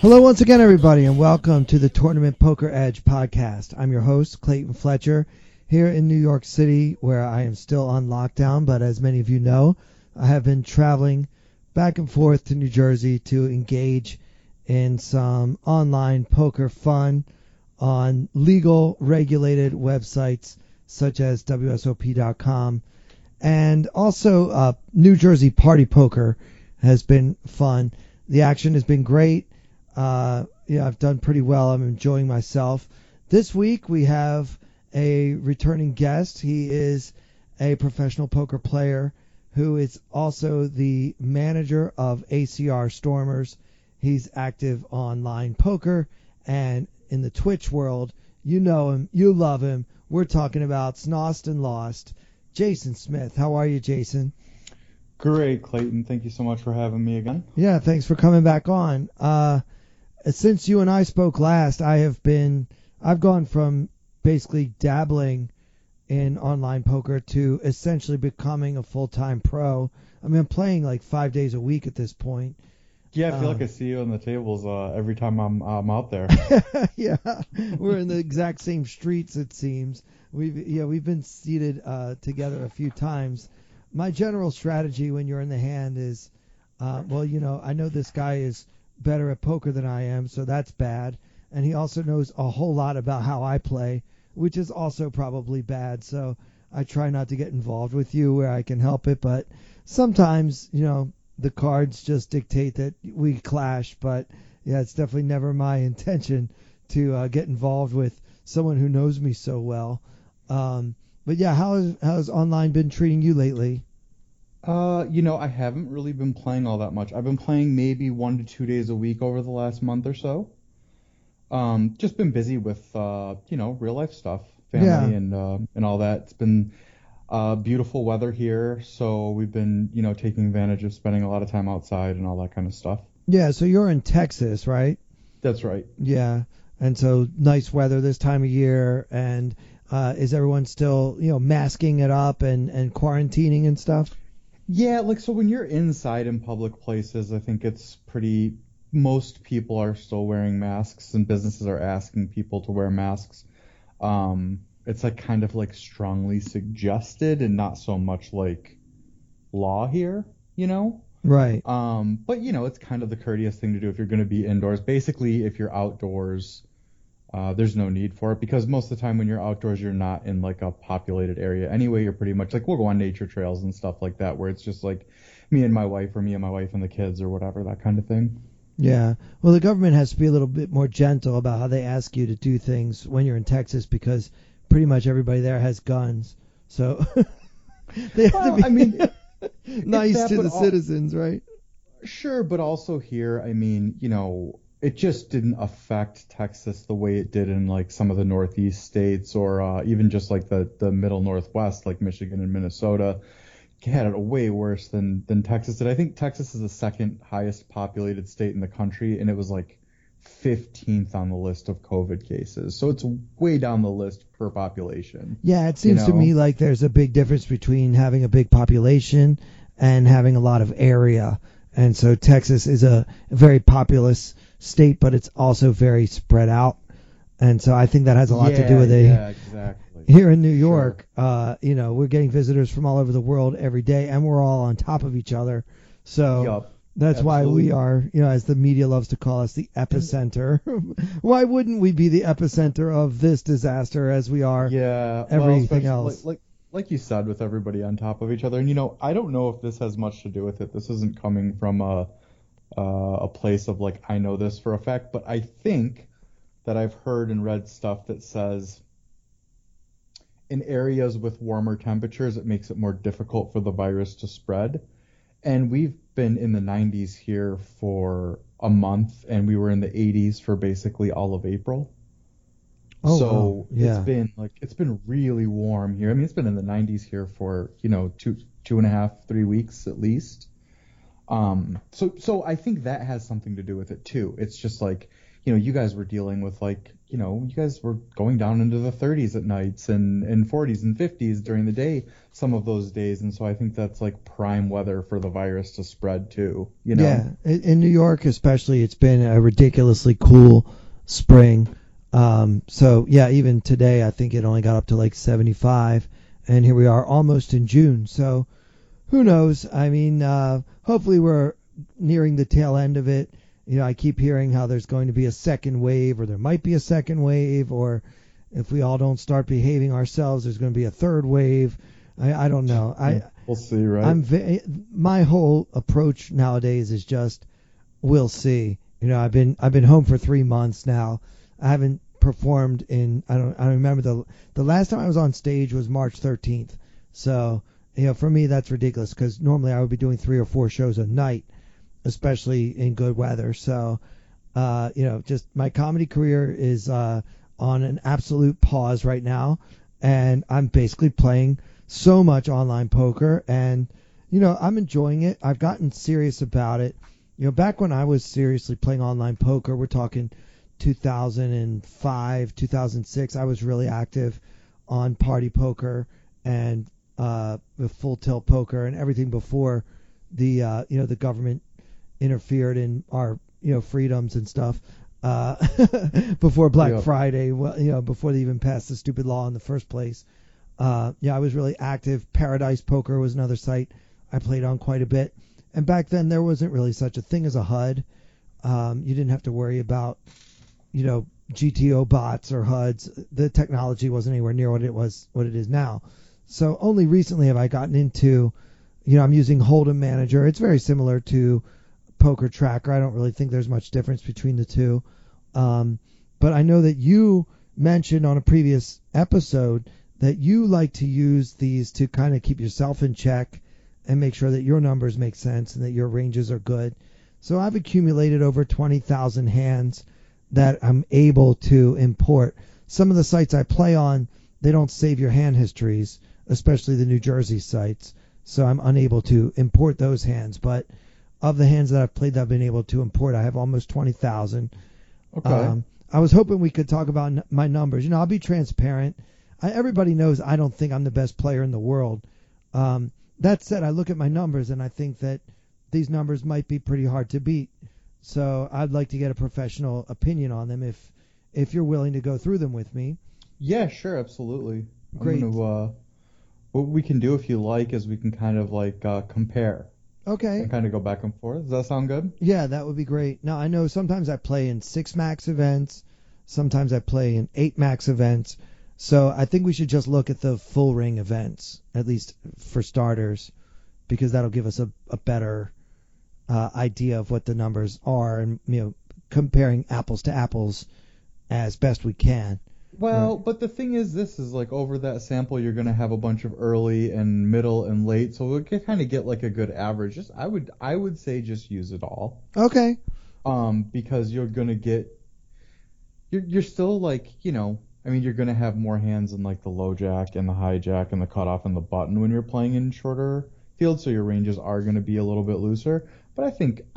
Hello once again, everybody, and welcome to the Tournament Poker Edge podcast. I'm your host, Clayton Fletcher, here in New York City, where I am still on lockdown, but as many of you know, I have been traveling back and forth to New Jersey to engage in some online poker fun on legal regulated websites such as WSOP.com, and also New Jersey Party Poker has been fun. The action has been great. I've done pretty well. I'm enjoying myself. This week we have a returning guest. He is a professional poker player who is also the manager of ACR Stormers. He's active online poker and in the Twitch world. You know him. You love him. We're talking about Snosed and Lost, Jason Smith. How are you, Jason? Great, Clayton. Thank you so much for having me again. Yeah, thanks for coming back on. Since you and I spoke last, I've gone from basically dabbling in online poker to essentially becoming a full-time pro. I mean, I'm playing like 5 days a week at this point. Yeah, I feel like I see you on the tables every time I'm out there. Yeah, we're in the exact same streets, it seems. We've been seated together a few times. My general strategy when you're in the hand is, I know this guy is better at poker than I am, so that's bad. And he also knows a whole lot about how I play, which is also probably bad. So I try not to get involved with you where I can help it. But sometimes, the cards just dictate that we clash. But, yeah, it's definitely never my intention to get involved with someone who knows me so well. How's online been treating you lately? I haven't really been playing all that much. I've been playing maybe 1 to 2 days a week over the last month or so. Just been busy with, real life stuff, family and all that. It's been beautiful weather here, so we've been, taking advantage of spending a lot of time outside and all that kind of stuff. Yeah, so you're in Texas, right? That's right. Yeah, and so nice weather this time of year, and... is everyone still, masking it up and quarantining and stuff? Yeah, so when you're inside in public places, I think most people are still wearing masks and businesses are asking people to wear masks. It's strongly suggested and not so much law here, Right. It's the courteous thing to do if you're going to be indoors. Basically, if you're outdoors... there's no need for it because most of the time when you're outdoors, you're not in a populated area. Anyway, you're pretty much we'll go on nature trails and stuff like that where it's just me and my wife and the kids or whatever, that kind of thing. Yeah. Well, the government has to be a little bit more gentle about how they ask you to do things when you're in Texas because pretty much everybody there has guns. So they have to be nice to the citizens, right? Sure. But also here, it just didn't affect Texas the way it did in some of the Northeast states or even just the middle Northwest, Michigan and Minnesota. Had it way worse than Texas did. I think Texas is the second highest populated state in the country, and it was 15th on the list of COVID cases. So it's way down the list per population. Yeah, it seems to me there's a big difference between having a big population and having a lot of area. And so Texas is a very populous state, but it's also very spread out. And so I think that has a lot to do with it. Yeah, exactly. Here in New York, sure. We're getting visitors from all over the world every day, and we're all on top of each other. So that's absolutely. Why we are, as the media loves to call us, the epicenter. Why wouldn't we be the epicenter of this disaster as we are everything else? Like you said, with everybody on top of each other. And, I don't know if this has much to do with it. This isn't coming from a place of I know this for a fact, but I think that I've heard and read stuff that says in areas with warmer temperatures, it makes it more difficult for the virus to spread. And we've been in the 90s here for a month, and we were in the 80s for basically all of April. Oh, so wow. Yeah. It's been really warm here. I mean, it's been in the 90s here for, two and a half, 3 weeks at least. So I think that has something to do with it too. It's just like, you guys were dealing with you guys were going down into the 30s at nights and 40s and 50s during the day, some of those days. And so I think that's like prime weather for the virus to spread too, Yeah. In New York, especially, it's been a ridiculously cool spring. So yeah, even today, I think it only got up to 75, and here we are almost in June. So who knows? I mean, hopefully we're nearing the tail end of it. I keep hearing how there's going to be a second wave, or there might be a second wave, or if we all don't start behaving ourselves, there's going to be a third wave. I don't know. We'll see, right? My whole approach nowadays is just, we'll see. I've been home for 3 months now. I haven't performed I don't remember the last time I was on stage was March 13th. So, for me, that's ridiculous, because normally I would be doing 3 or 4 shows a night, especially in good weather. So, just my comedy career is on an absolute pause right now, and I'm basically playing so much online poker, and, I'm enjoying it. I've gotten serious about it. Back when I was seriously playing online poker, we're talking 2005, 2006, I was really active on Party Poker and with Full Tilt Poker and everything before the, the government interfered in our freedoms and stuff before Black Friday, before they even passed the stupid law in the first place. I was really active. Paradise Poker was another site I played on quite a bit, and back then there wasn't really such a thing as a HUD. You didn't have to worry about GTO bots or HUDs. The technology wasn't anywhere near what it is now. So only recently have I gotten into, I'm using Hold'em Manager. It's very similar to Poker Tracker. I don't really think there's much difference between the two. But I know that you mentioned on a previous episode that you like to use these to kind of keep yourself in check and make sure that your numbers make sense and that your ranges are good. So I've accumulated over 20,000 hands that I'm able to import. Some of the sites I play on, they don't save your hand histories, especially the New Jersey sites. So I'm unable to import those hands, but of the hands that I've played that I've been able to import, I have almost 20,000. Okay. I was hoping we could talk about my numbers. I'll be transparent. Everybody knows I don't think I'm the best player in the world. That said, I look at my numbers and I think that these numbers might be pretty hard to beat. So I'd like to get a professional opinion on them if you're willing to go through them with me. Yeah, sure, absolutely. Great. What we can do if you like is we can kind of compare. Okay. And kind of go back and forth. Does that sound good? Yeah, that would be great. Now, I know sometimes I play in 6 max events. Sometimes I play in 8 max events. So I think we should just look at the full ring events, at least for starters, because that'll give us a better idea of what the numbers are and, comparing apples to apples as best we can. Well, right. But the thing is, this is over that sample, you're going to have a bunch of early and middle and late, so we can kind of get a good average. Just I would say just use it all. Okay. Because you're going to get, you're still you're going to have more hands in the low jack and the high jack and the cutoff and the button when you're playing in shorter fields, so your ranges are going to be a little bit looser. But I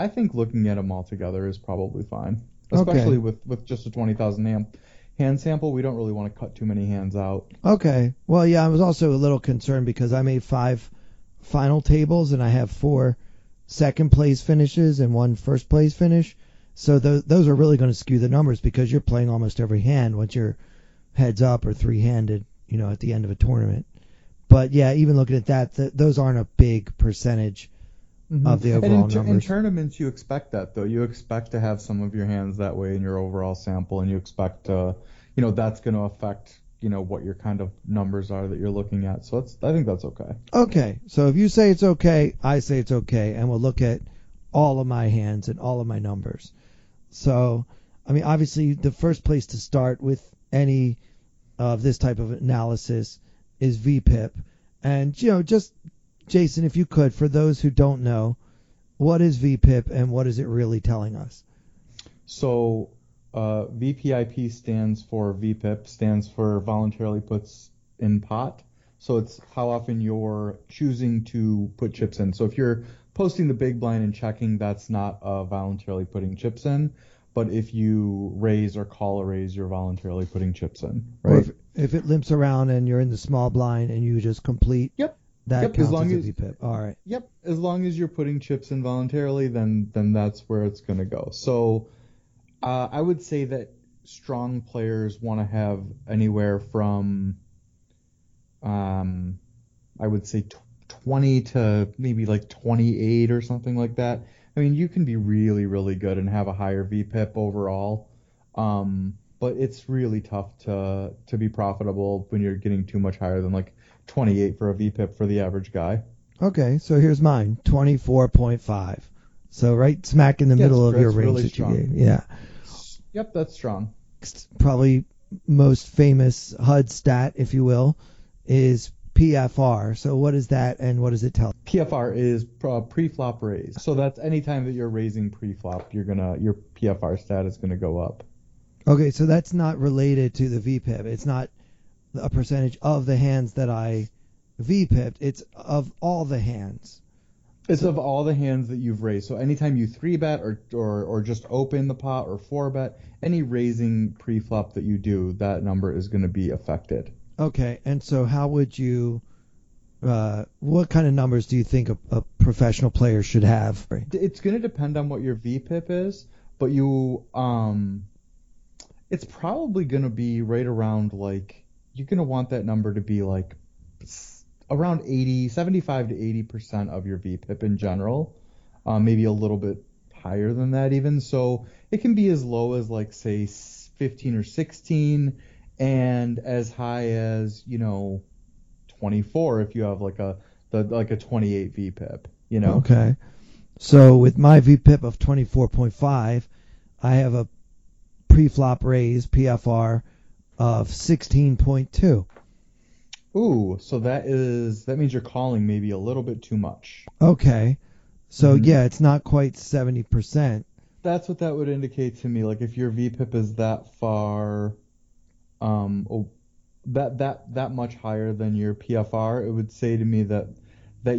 think looking at them all together is probably fine, especially with just a 20,000 hand sample. We don't really want to cut too many hands out. Okay. Well, yeah, I was also a little concerned because I made 5 final tables and I have 4 second place finishes and 1 first place finish. So those are really going to skew the numbers because you're playing almost every hand once you're heads up or 3-handed, at the end of a tournament. But yeah, even looking at that, those aren't a big percentage of the overall numbers. In tournaments, you expect that, though. You expect to have some of your hands that way in your overall sample, and you expect, that's going to affect, what your kind of numbers are that you're looking at. So I think that's okay. Okay. So if you say it's okay, I say it's okay, and we'll look at all of my hands and all of my numbers. So, obviously, the first place to start with any of this type of analysis is VPIP. And, just Jason, if you could, for those who don't know, what is VPIP and what is it really telling us? So VPIP stands for VPIP, stands for voluntarily puts in pot. So it's how often you're choosing to put chips in. So if you're posting the big blind and checking, that's not voluntarily putting chips in. But if you raise or call a raise, you're voluntarily putting chips in, right? Or if it limps around and you're in the small blind and you just complete, that counts as a VPIP. All right. Yep. As long as you're putting chips in voluntarily, then that's where it's going to go. So I would say that strong players want to have anywhere from, I would say 20 to maybe like 28 or something like that. I mean, you can be really, really good and have a higher VPIP overall, but it's really tough to be profitable when you're getting too much higher than like 28 for a VPIP for the average guy. Okay, so here's mine, 24.5. So right smack in the middle of your range really that you gave. Yeah. Yep, that's strong. Probably most famous HUD stat, if you will, is PFR. So what is that and what does it tell? PFR is pre-flop raise. So that's any time that you're raising pre-flop, your PFR stat is going to go up. Okay, so that's not related to the VPIP. It's not a percentage of the hands that I VPIP'd. It's of all the hands. It's of all the hands that you've raised. So anytime you 3-bet or just open the pot or 4-bet, any raising pre-flop that you do, that number is going to be affected. Okay, and so how would you what kind of numbers do you think a professional player should have? It's going to depend on what your VPIP is, but you it's probably going to be right around like you're going to want that number to be like around 75 to 80% of your VPIP in general, maybe a little bit higher than that even. So it can be as low as like say 15 or 16. And as high as, 24 if you have like a 28 VPIP, Okay. So with my VPIP of 24.5, I have a pre-flop raise PFR of 16.2. Ooh, so that means you're calling maybe a little bit too much. Okay. So yeah, it's not quite 70%. That's what that would indicate to me. Like if your VPIP is that far that much higher than your PFR, it would say to me that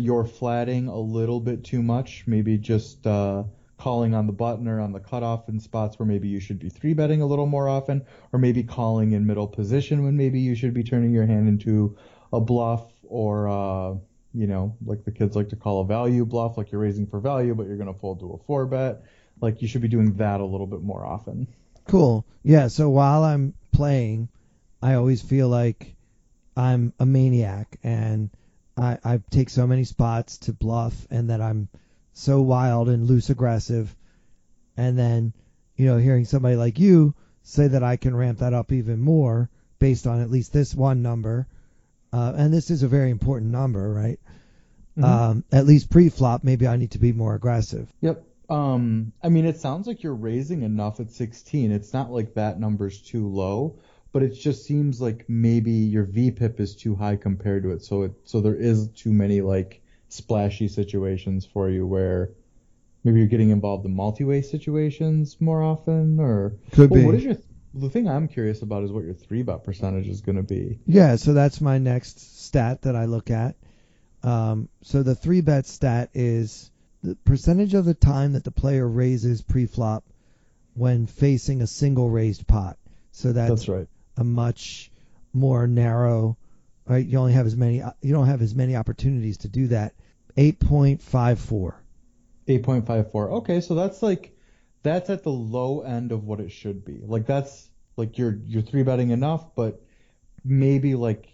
you're flatting a little bit too much, maybe just calling on the button or on the cutoff in spots where maybe you should be 3-betting a little more often, or maybe calling in middle position when maybe you should be turning your hand into a bluff or, like the kids like to call a value bluff, like you're raising for value, but you're going to fold to a 4-bet. Like you should be doing that a little bit more often. Cool. Yeah, so while I'm playing, I always feel like I'm a maniac and I take so many spots to bluff and that I'm so wild and loose aggressive, and then hearing somebody like you say that I can ramp that up even more based on at least this one number, and this is a very important number, right? Mm-hmm. At least pre-flop maybe I need to be more aggressive. Yep. I mean, it sounds like you're raising enough at 16. It's not like that number's too low, but it just seems like maybe your VPIP is too high compared to it. So there is too many like splashy situations for you where maybe you're getting involved in multi-way situations more often, or could be. What is the thing I'm curious about is what your 3-bet percentage is going to be. Yeah, so that's my next stat that I look at. So the 3-bet stat is the percentage of the time that the player raises pre-flop when facing a single raised pot. So that's right. A much more narrow, right? You don't have as many opportunities to do that. 8.54. 8.54. Okay, so that's at the low end of what it should be. Like that's like you're 3-betting enough, but maybe like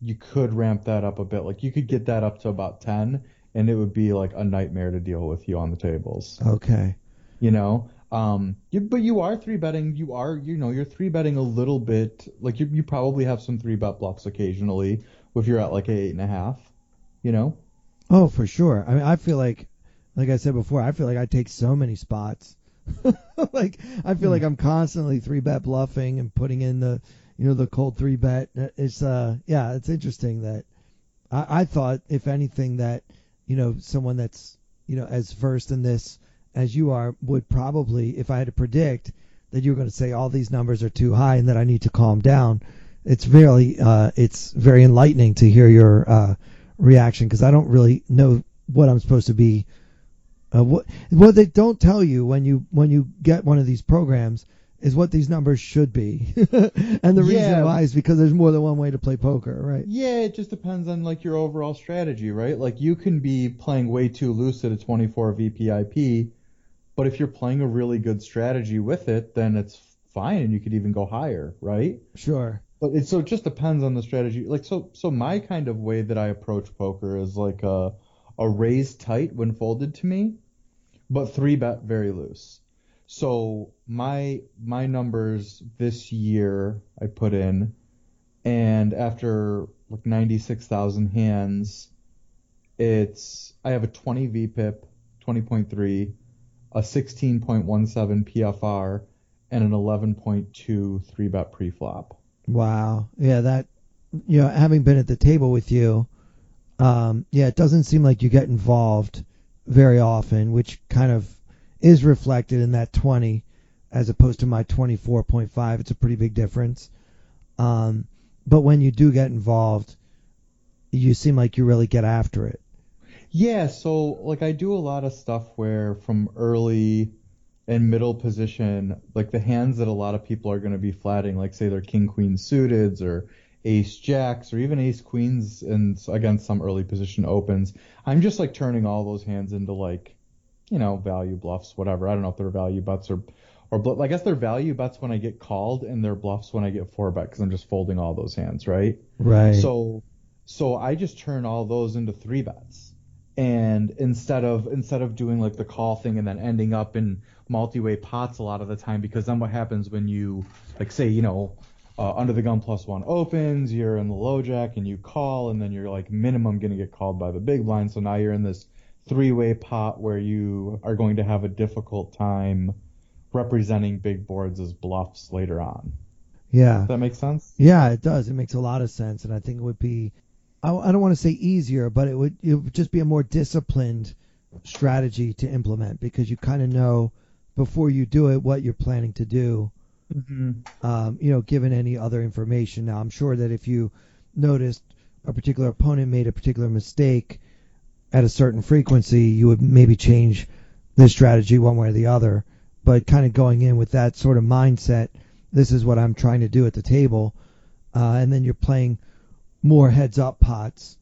you could ramp that up a bit. Like you could get that up to about 10. And it would be like a nightmare to deal with you on the tables. Okay. But you are 3-betting. You're 3-betting a little bit. Like you probably have some 3-bet bluffs occasionally if you're at like 8.5. Oh, for sure. I mean, I feel like I said before, I feel like I take so many spots. Like I feel like I'm constantly 3-bet bluffing and putting in the the cold 3-bet. It's it's interesting that I thought if anything that someone that's, as versed in this as you are would probably, if I had to predict, that you're going to say all these numbers are too high and that I need to calm down. It's really, it's very enlightening to hear your reaction, because I don't really know what I'm supposed to be. What they don't tell you when you get one of these programs is what these numbers should be. And the reason why is because there's more than one way to play poker, right? Yeah, it just depends on like your overall strategy, right? Like you can be playing way too loose at a 24 VPIP, but if you're playing a really good strategy with it, then it's fine and you could even go higher, right? Sure. But so it just depends on the strategy. Like so my kind of way that I approach poker is like a raise tight when folded to me, but 3-bet very loose. So my numbers this year I put in, and after like 96,000 hands, I have a 20 VPIP, 20.3, a 16.17 PFR, and an 11.2 3-bet preflop. Wow. Yeah, that, you know, having been at the table with you, it doesn't seem like you get involved very often, which kind of is reflected in that 20 as opposed to my 24.5. It's a pretty big difference. But when you do get involved, you seem like you really get after it. Yeah, so like I do a lot of stuff where from early and middle position, like the hands that a lot of people are going to be flatting, like say they're king queen suiteds or ace jacks or even ace queens, and against some early position opens, I'm just like turning all those hands into like, you know, value bluffs, whatever. I don't know if they're value bets or I guess they're value bets when I get called, and they're bluffs when I get 4-bet, because I'm just folding all those hands, right? Right. So I just turn all those into 3-bets, and instead of doing like the call thing and then ending up in multi-way pots a lot of the time, because then what happens when you like say, you know, under the gun +1 opens, you're in the low jack and you call, and then you're like minimum gonna get called by the big blind, so now you're in this three-way pot where you are going to have a difficult time representing big boards as bluffs later on. Yeah. Does that make sense? Yeah, it does. It makes a lot of sense, and I think it would be, I don't want to say easier, but it would just be a more disciplined strategy to implement, because you kind of know before you do it what you're planning to do, mm-hmm. You know, given any other information. Now, I'm sure that if you noticed a particular opponent made a particular mistake at a certain frequency, you would maybe change the strategy one way or the other, but kind of going in with that sort of mindset, this is what I'm trying to do at the table, and then you're playing more heads up pots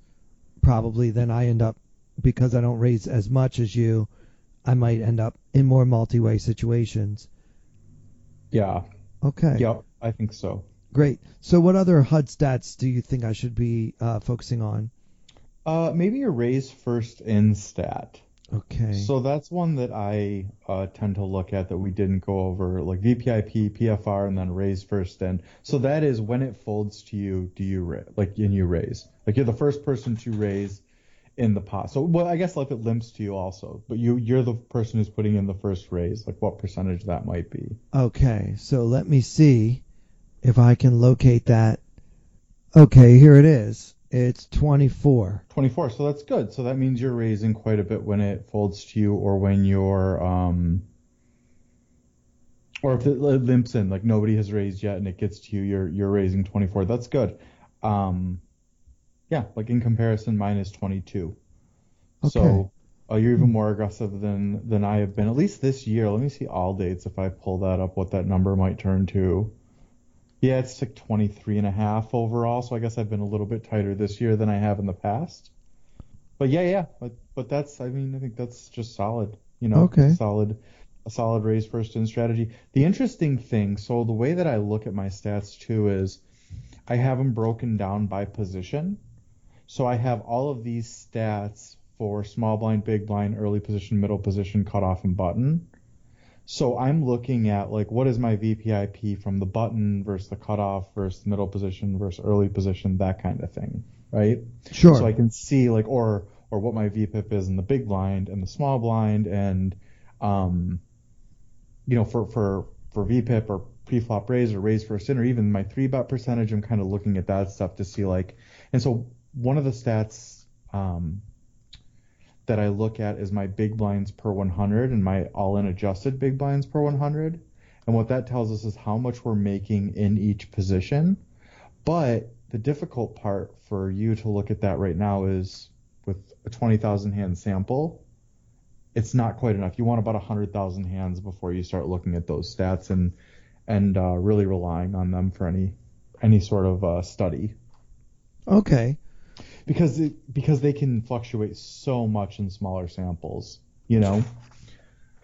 probably than I end up, because I don't raise as much as you, I might end up in more multi-way situations. Yeah. Okay. Yep, I think so. Great. So what other HUD stats do you think I should be focusing on? Maybe a raise first in stat. Okay. So that's one that I tend to look at that we didn't go over, like VPIP, PFR, and then raise first in. So that is when it folds to you, do you you raise? Like you're the first person to raise in the pot. So well, I guess like it limps to you also, but you're the person who's putting in the first raise. Like what percentage that might be? Okay. So let me see if I can locate that. Okay, here it is. It's 24. 24, so that's good. So that means you're raising quite a bit when it folds to you, or when you're, or if it limps in, like nobody has raised yet and it gets to you, you're raising 24. That's good. Like in comparison, mine is 22. Okay. So you're even more aggressive than I have been, at least this year. Let me see all dates if I pull that up, what that number might turn to. Yeah, it's like 23.5 overall, so I guess I've been a little bit tighter this year than I have in the past. But but that's, I mean, I think that's just solid, you know, okay. a solid raise first in strategy. The interesting thing, so the way that I look at my stats too is I have them broken down by position. So I have all of these stats for small blind, big blind, early position, middle position, cutoff, and button. So I'm looking at, like, what is my VPIP from the button versus the cutoff versus middle position versus early position, that kind of thing, right? Sure. So I can see, like, or what my VPIP is in the big blind and the small blind, and, you know, for VPIP or preflop raise or raise first in, or even my 3-bet percentage, I'm kind of looking at that stuff to see, like, and so one of the stats that I look at is my big blinds per 100 and my all-in adjusted big blinds per 100. And what that tells us is how much we're making in each position. But the difficult part for you to look at that right now is with a 20,000 hand sample, it's not quite enough. You want about 100,000 hands before you start looking at those stats and really relying on them for any sort of study. Okay. Because they can fluctuate so much in smaller samples, you know?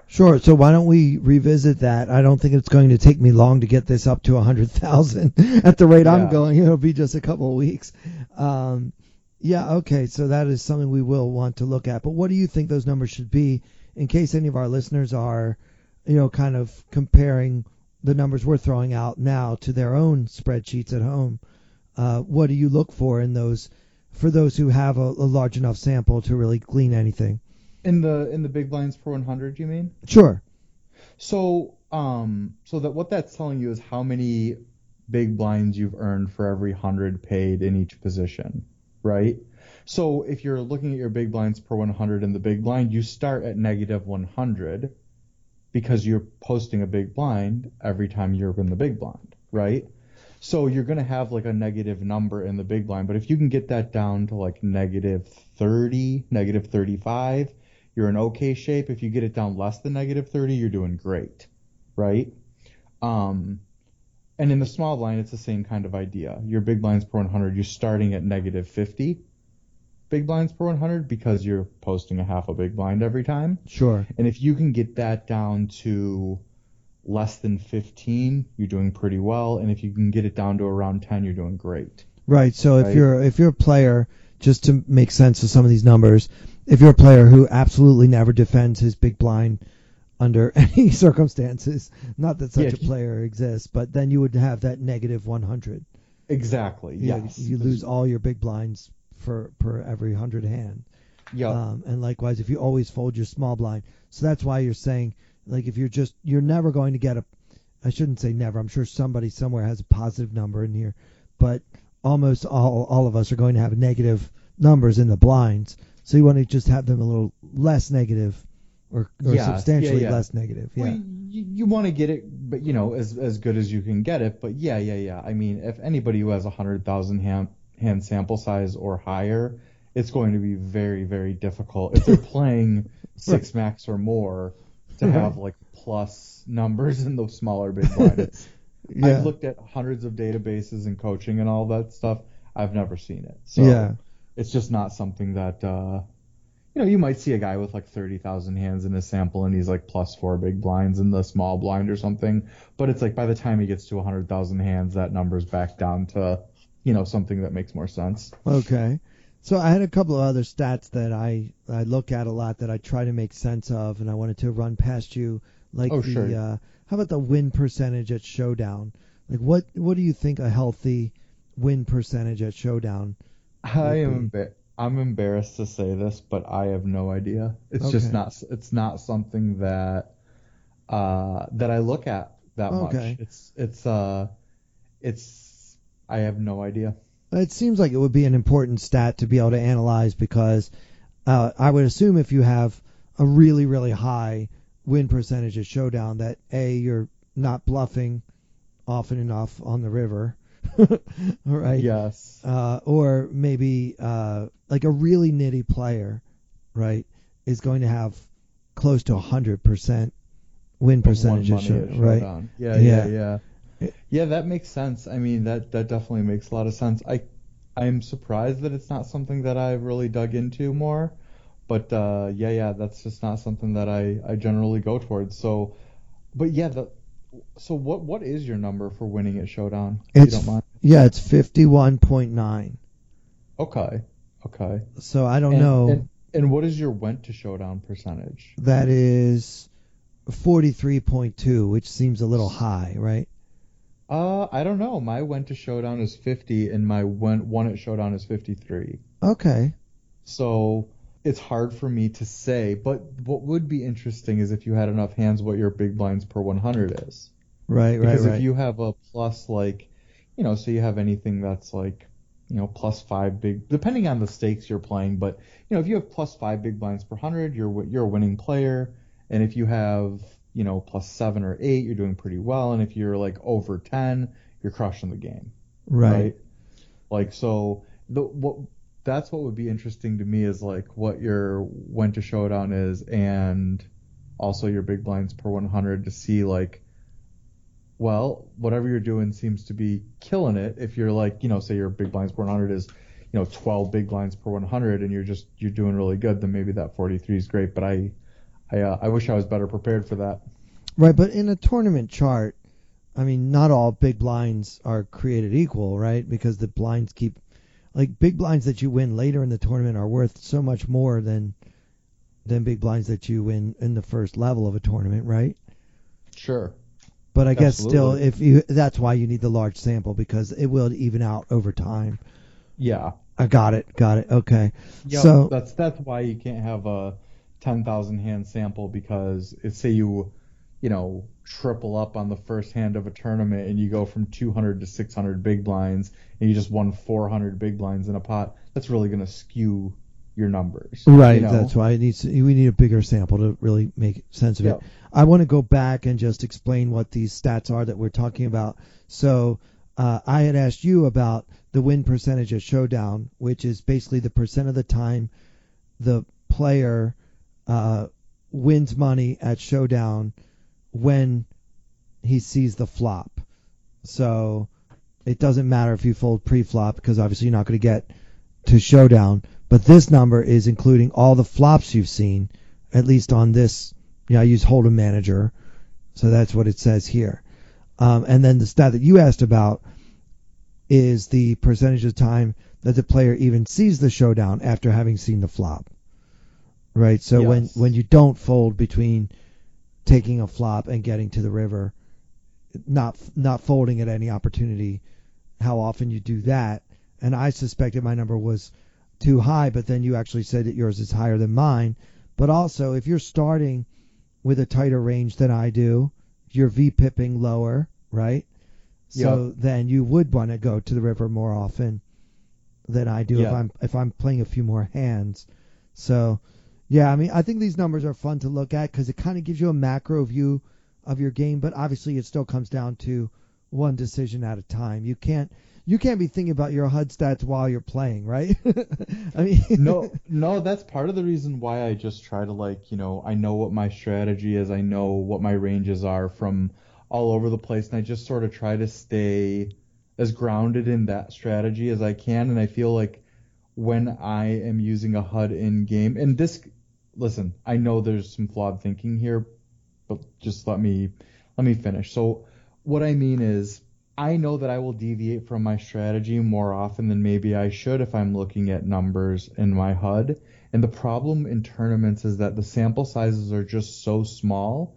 Sure. So why don't we revisit that? I don't think it's going to take me long to get this up to 100,000 at the rate I'm going. It'll be just a couple of weeks. Okay. So that is something we will want to look at. But what do you think those numbers should be in case any of our listeners are, you know, kind of comparing the numbers we're throwing out now to their own spreadsheets at home? What do you look for in those? For those who have a large enough sample to really glean anything. In the big blinds per 100, you mean? Sure. So that what that's telling you is how many big blinds you've earned for every 100 paid in each position, right? So if you're looking at your big blinds per 100 in the big blind, you start at negative 100 because you're posting a big blind every time you're in the big blind, right? So you're going to have like a negative number in the big blind, but if you can get that down to like negative 30, negative 35, you're in okay shape. If you get it down less than negative 30, you're doing great, right? And in the small blind, it's the same kind of idea. Your big blinds per 100, you're starting at negative 50 big blinds per 100 because you're posting a half a big blind every time. Sure. And if you can get that down to less than 15, you're doing pretty well, and if you can get it down to around 10, you're doing great. Right. So right? if you're a player, just to make sense of some of these numbers, if you're a player who absolutely never defends his big blind under any circumstances, not that such a player exists, but then you would have that negative 100. Exactly. Yes. You lose all your big blinds per every 100 hand. Yeah. And likewise, if you always fold your small blind, so that's why you're saying. Like if you're never going to get I shouldn't say never. I'm sure somebody somewhere has a positive number in here, but almost all of us are going to have negative numbers in the blinds. So you want to just have them a little less negative or substantially less negative. Yeah. Well, you want to get it, but you know, as good as you can get it, but yeah. I mean, if anybody who has 100,000 hand sample size or higher, it's going to be very, very difficult if they're playing six max or more to have like plus numbers in those smaller big blinds. Yeah. I've looked at hundreds of databases and coaching and all that stuff. I've never seen it. So it's just not something that, you know, you might see a guy with like 30,000 hands in his sample and he's like plus four big blinds in the small blind or something. But it's like by the time he gets to 100,000 hands, that number's back down to, you know, something that makes more sense. Okay. So I had a couple of other stats that I look at a lot that I try to make sense of, and I wanted to run past you. Like how about the win percentage at Showdown? Like what do you think a healthy win percentage at Showdown would be? I'm embarrassed to say this, but I have no idea. It's just not something that that I look at that much. It's I have no idea. It seems like it would be an important stat to be able to analyze because I would assume if you have a really, really high win percentage at Showdown that, A, you're not bluffing often enough on the river, right? Yes. Or maybe like a really nitty player, right, is going to have close to 100% win percentage at Showdown, right? Yeah. Yeah, that makes sense. I mean, that definitely makes a lot of sense. I'm surprised that it's not something that I've really dug into more, but that's just not something that I generally go towards. So, but so what is your number for winning at Showdown? If you don't mind. Yeah, it's 51.9. Okay. So I don't know. And what is your went to Showdown percentage? That is 43.2, which seems a little high, right? I don't know. My went to Showdown is 50, and my won at Showdown is 53. Okay. So it's hard for me to say, but what would be interesting is if you had enough hands, what your big blinds per 100 is. Right. Because if you have a plus, like, you know, so you have anything that's like, you know, plus five big, depending on the stakes you're playing, but you know, if you have plus five big blinds per 100, you're a winning player, and if you have you know, +7 or 8, you're doing pretty well. And if you're like over 10, you're crushing the game. Right. Like, so that's what would be interesting to me is like what your went to showdown is, and also your big blinds per 100 to see like, well, whatever you're doing seems to be killing it. If you're like, you know, say your big blinds per 100 is, you know, 12 big blinds per 100 and you're doing really good, then maybe that 43 is great. But I wish I was better prepared for that. Right, but in a tournament chart, I mean, not all big blinds are created equal, right? Because the blinds keep, like, big blinds that you win later in the tournament are worth so much more than big blinds that you win in the first level of a tournament, right? Sure. But I guess still, that's why you need the large sample, because it will even out over time. Yeah. I got it. Okay. Yeah, so that's why you can't have a 10,000 hand sample, because it's, say you know, triple up on the first hand of a tournament and you go from 200 to 600 big blinds and you just won 400 big blinds in a pot, that's really going to skew your numbers. Right. You know? That's why we need a bigger sample to really make sense of it. I want to go back and just explain what these stats are that we're talking about. So I had asked you about the win percentage at showdown, which is basically the percent of the time the player wins money at showdown when he sees the flop. So it doesn't matter if you fold pre-flop, because obviously you're not going to get to showdown. But this number is including all the flops you've seen, at least on this. You know, I use Hold'em Manager, so that's what it says here. And then the stat that you asked about is the percentage of time that the player even sees the showdown after having seen the flop. Right, so yes. When you don't fold between taking a flop and getting to the river, not folding at any opportunity, how often you do that. And I suspected my number was too high, but then you actually said that yours is higher than mine. But also, if you're starting with a tighter range than I do, you're VPIPing lower, right? So then you would want to go to the river more often than I do if I'm playing a few more hands. So yeah, I mean, I think these numbers are fun to look at because it kind of gives you a macro view of your game, but obviously it still comes down to one decision at a time. You can't be thinking about your HUD stats while you're playing, right? I mean, no, that's part of the reason why I just try to, like, you know, I know what my strategy is, I know what my ranges are from all over the place, and I just sort of try to stay as grounded in that strategy as I can. And I feel like when I am using a HUD in game, and this. Listen, I know there's some flawed thinking here, but just let me finish. So what I mean is, I know that I will deviate from my strategy more often than maybe I should if I'm looking at numbers in my HUD. And the problem in tournaments is that the sample sizes are just so small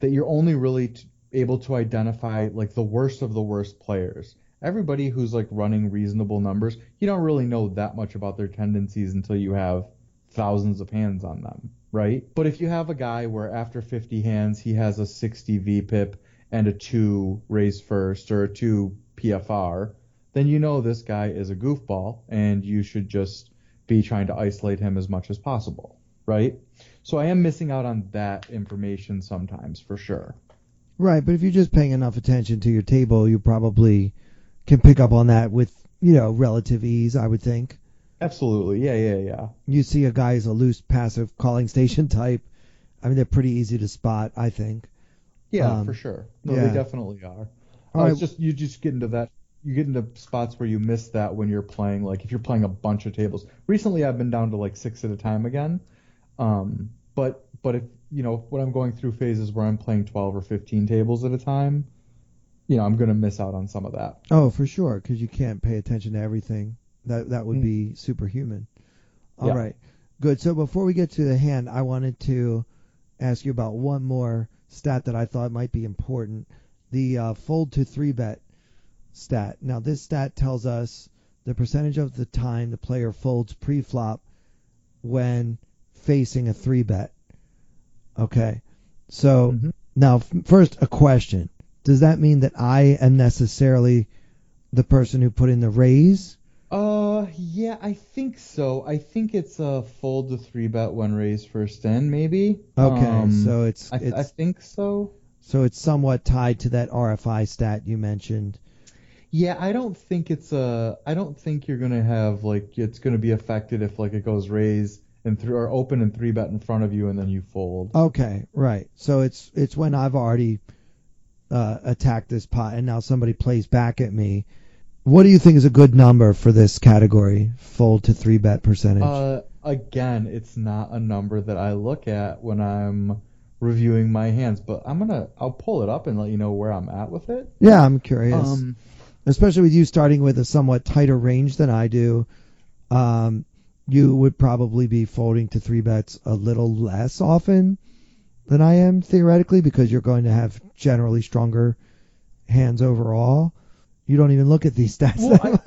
that you're only really able to identify like the worst of the worst players. Everybody who's like running reasonable numbers, you don't really know that much about their tendencies until you have thousands of hands on them, right? But if you have a guy where after 50 hands he has a 60 VPIP and a 2 raise first or a 2 PFR, then you know this guy is a goofball and you should just be trying to isolate him as much as possible, right? So I am missing out on that information sometimes for sure. Right, but if you're just paying enough attention to your table, you probably can pick up on that with, you know, relative ease, I would think. Absolutely. Yeah. You see a guy who's a loose, passive calling station type. I mean, they're pretty easy to spot, I think. Yeah, for sure. No, yeah. They definitely are. It's just you get into that. You get into spots where you miss that when you're playing. Like if you're playing a bunch of tables. Recently, I've been down to like 6 at a time again. But if you know when I'm going through phases where I'm playing 12 or 15 tables at a time, you know I'm gonna miss out on some of that. Oh, for sure, because you can't pay attention to everything. That would be superhuman. All right. Good. So before we get to the hand, I wanted to ask you about one more stat that I thought might be important, the fold to 3-bet stat. Now, this stat tells us the percentage of the time the player folds pre-flop when facing a 3-bet. Okay. So now, first, a question. Does that mean that I am necessarily the person who put in the raise? Yeah, I think so. I think it's a fold to 3-bet when raised first in, maybe. Okay, so it's... I think so. So it's somewhat tied to that RFI stat you mentioned. Yeah, I don't think it's a... I don't think you're going to have, like... It's going to be affected if, like, it goes raise and or open and 3-bet in front of you and then you fold. Okay, right. So it's when I've already attacked this pot and now somebody plays back at me. What do you think is a good number for this category, fold to 3-bet percentage? Again, it's not a number that I look at when I'm reviewing my hands, but I'll pull it up and let you know where I'm at with it. Yeah, I'm curious. Especially with you starting with a somewhat tighter range than I do, you would probably be folding to 3-bets a little less often than I am, theoretically, because you're going to have generally stronger hands overall. You don't even look at these stats. Well,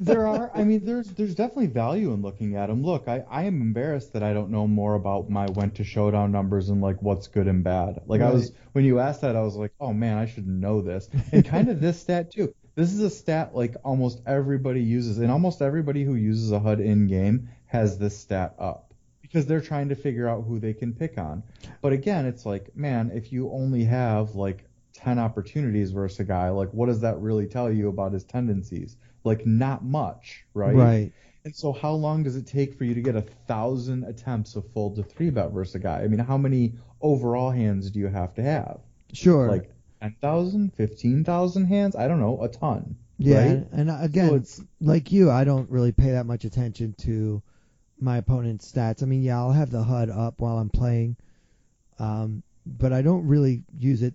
there's definitely value in looking at them. Look, I am embarrassed that I don't know more about my went to showdown numbers and like what's good and bad. Like right. When you asked that, I was like, oh man, I should know this. And kind of this stat too. This is a stat like almost everybody uses, and almost everybody who uses a HUD in game has this stat up because they're trying to figure out who they can pick on. But again, it's like, man, if you only have like 10 opportunities versus a guy, like what does that really tell you about his tendencies? Like not much, right? Right. And so how long does it take for you to get 1,000 attempts of fold to 3-bet versus a guy? I mean, how many overall hands do you have to have? Sure. Like 10,000, 15,000 hands? I don't know, a ton. Yeah, right? And again, so it's, like you, I don't really pay that much attention to my opponent's stats. I mean, yeah, I'll have the HUD up while I'm playing, but I don't really use it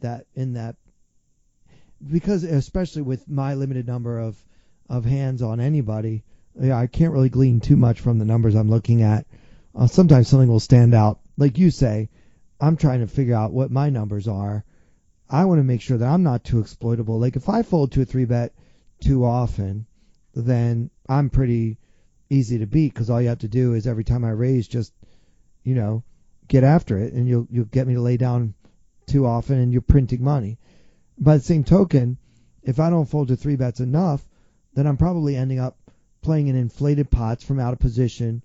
because especially with my limited number of hands on anybody, I can't really glean too much from the numbers I'm looking at. Sometimes something will stand out. Like you say, I'm trying to figure out what my numbers are. I want to make sure that I'm not too exploitable. Like if I fold to a 3-bet too often, then I'm pretty easy to beat because all you have to do is every time I raise, just, get after it, and you'll get me to lay down too often, and you're printing money. By the same token, if I don't fold to 3-bets enough, then I'm probably ending up playing in inflated pots from out of position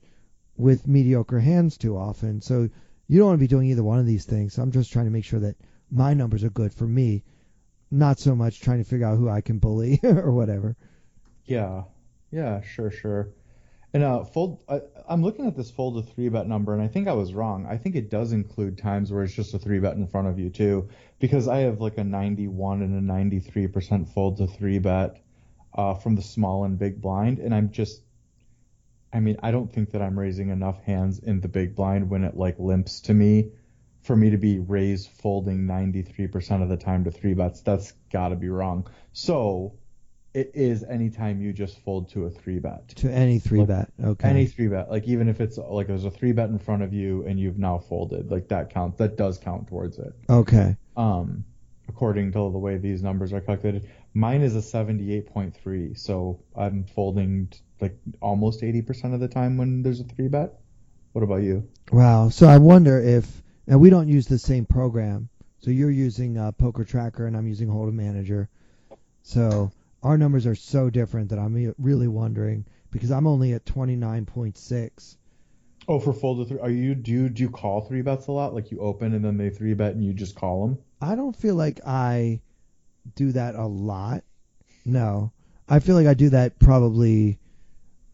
with mediocre hands too often. So you don't want to be doing either one of these things. So I'm just trying to make sure that my numbers are good for me, not so much trying to figure out who I can bully or whatever. Yeah, sure. And I'm looking at this fold to 3-bet number, and I think I was wrong. I think it does include times where it's just a 3-bet in front of you, too, because I have like a 91 and a 93% fold to 3-bet from the small and big blind, and I'm just, I mean, I don't think that I'm raising enough hands in the big blind when it like limps to me for me to be raised folding 93% of the time to 3-bets. That's got to be wrong. So... it is anytime you just fold to a 3-bet. To any 3-bet, like, okay. Any 3-bet, like even if it's like there's a 3-bet in front of you and you've now folded, like that counts. That does count towards it. Okay. According to the way these numbers are calculated, mine is a 78.3, so I'm folding like almost 80% of the time when there's a 3-bet. What about you? Wow. So I wonder if, and we don't use the same program. So you're using Poker Tracker and I'm using Hold'em Manager. So. Our numbers are so different that I'm really wondering because I'm only at 29.6. Oh, for fold to 3, are you do you call 3-bets a lot? Like you open and then they 3-bet and you just call them? I don't feel like I do that a lot. No, I feel like I do that probably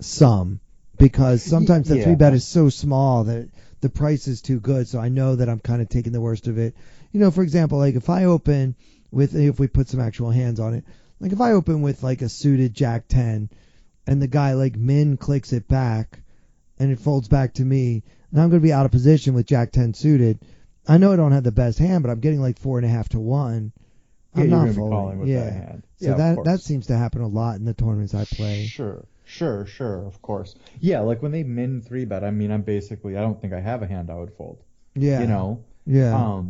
some because sometimes the 3-bet is so small that the price is too good. So I know that I'm kind of taking the worst of it. You know, for example, like if I open with if we put some actual hands on it. Like if I open with like a suited Jack 10 and the guy like min clicks it back and it folds back to me and I'm going to be out of position with Jack 10 suited. I know I don't have the best hand, but I'm getting like 4.5 to 1. I'm not folding with that hand. So yeah, that seems to happen a lot in the tournaments I play. Sure. Of course. Yeah. Like when they min 3-bet, I mean, I'm basically, I don't think I have a hand I would fold. Yeah. You know? Yeah.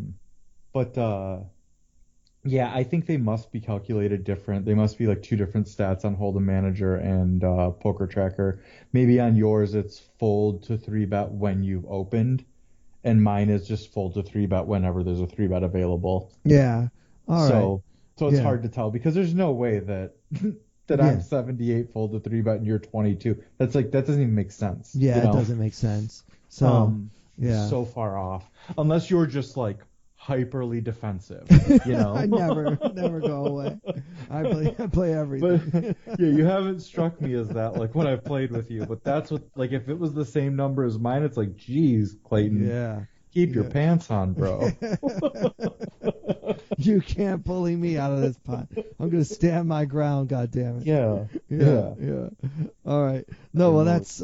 Yeah, I think they must be calculated different. They must be like two different stats on Hold'em Manager and Poker Tracker. Maybe on yours it's fold to 3-bet when you've opened, and mine is just fold to 3-bet whenever there's a 3-bet available. Yeah, all right. So it's hard to tell because there's no way that that I'm 78 fold the 3-bet and you're 22. That's like, that doesn't even make sense. Yeah, it doesn't make sense. So so far off. Unless you're just like hyperly defensive, you know. I never go away. I play everything. But, you haven't struck me as that, like when I've played with you. But that's what, like, if it was the same number as mine, it's like, geez, Clayton. Yeah. Keep your pants on, bro. You can't bully me out of this pot. I'm gonna stand my ground, goddammit. Yeah. All right. No, well, that's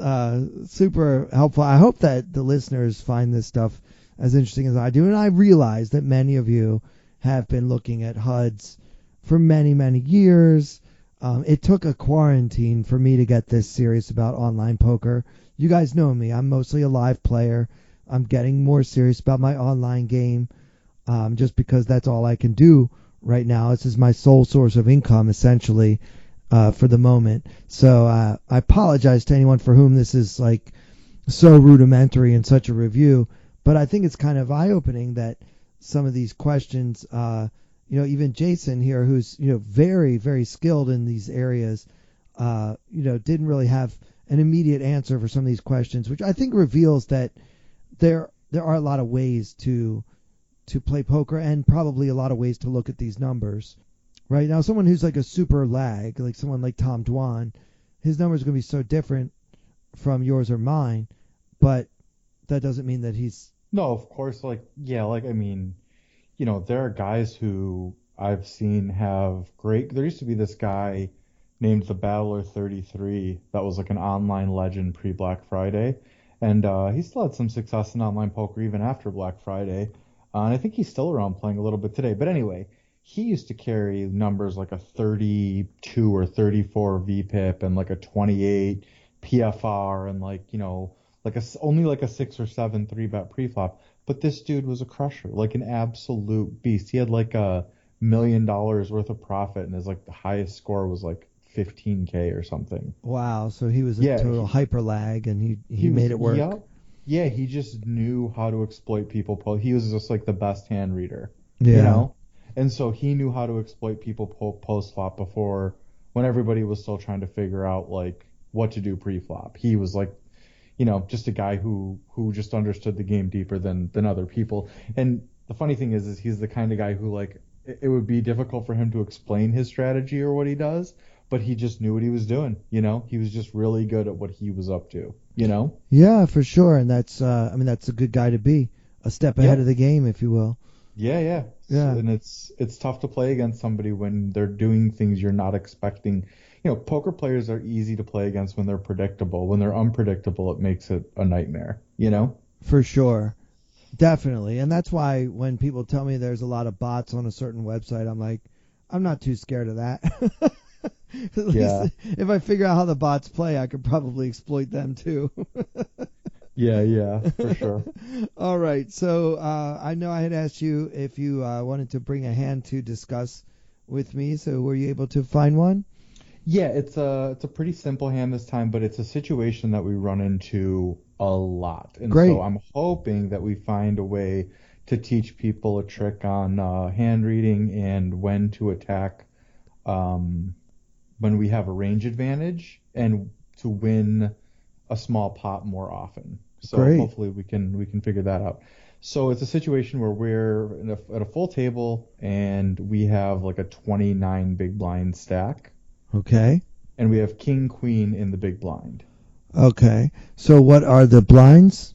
super helpful. I hope that the listeners find this stuff as interesting as I do, and I realize that many of you have been looking at HUDs for many, many years. It took a quarantine for me to get this serious about online poker. You guys know me. I'm mostly a live player. I'm getting more serious about my online game just because that's all I can do right now. This is my sole source of income, essentially, for the moment. So I apologize to anyone for whom this is like so rudimentary in such a review. But I think it's kind of eye-opening that some of these questions, even Jason here, who's, very, very skilled in these areas, didn't really have an immediate answer for some of these questions, which I think reveals that there are a lot of ways to play poker and probably a lot of ways to look at these numbers. Right now, someone who's like a super lag, like someone like Tom Dwan, his numbers are going to be so different from yours or mine, but that doesn't mean that he's... No, of course, there are guys who I've seen have great... There used to be this guy named TheBattler33 that was like an online legend pre-Black Friday. And he still had some success in online poker even after Black Friday. And I think he's still around playing a little bit today. But anyway, he used to carry numbers like a 32 or 34 VPIP and like a 28 PFR and only a 6 or 7 3-bet preflop. But this dude was a crusher, like an absolute beast. He had like $1 million worth of profit, and his like the highest score was like 15K or something. Wow, so he was a total hyper lag, and he made it work. Yeah, he just knew how to exploit people. He was just like the best hand reader, And so he knew how to exploit people post-flop before, when everybody was still trying to figure out like what to do pre-flop. He was like, just a guy who just understood the game deeper than other people. And the funny thing is he's the kind of guy who like it would be difficult for him to explain his strategy or what he does. But he just knew what he was doing, He was just really good at what he was up to, Yeah, for sure. And that's, that's a good guy to be, a step ahead of the game, if you will. Yeah. And it's tough to play against somebody when they're doing things you're not expecting. Poker players are easy to play against when they're predictable. When they're unpredictable, it makes it a nightmare, For sure. Definitely. And that's why when people tell me there's a lot of bots on a certain website, I'm like, I'm not too scared of that. At least if I figure out how the bots play, I could probably exploit them too. yeah, for sure. All right, so I know I had asked you if you wanted to bring a hand to discuss with me, so were you able to find one? Yeah, it's a pretty simple hand this time, but it's a situation that we run into a lot. And Great. So I'm hoping that we find a way to teach people a trick on hand reading and when to attack when we have a range advantage and to win a small pot more often. So Great. Hopefully we can figure that out. So it's a situation where we're at a full table and we have like a 29 big blind stack. Okay. And we have king queen in the big blind. Okay. So what are the blinds?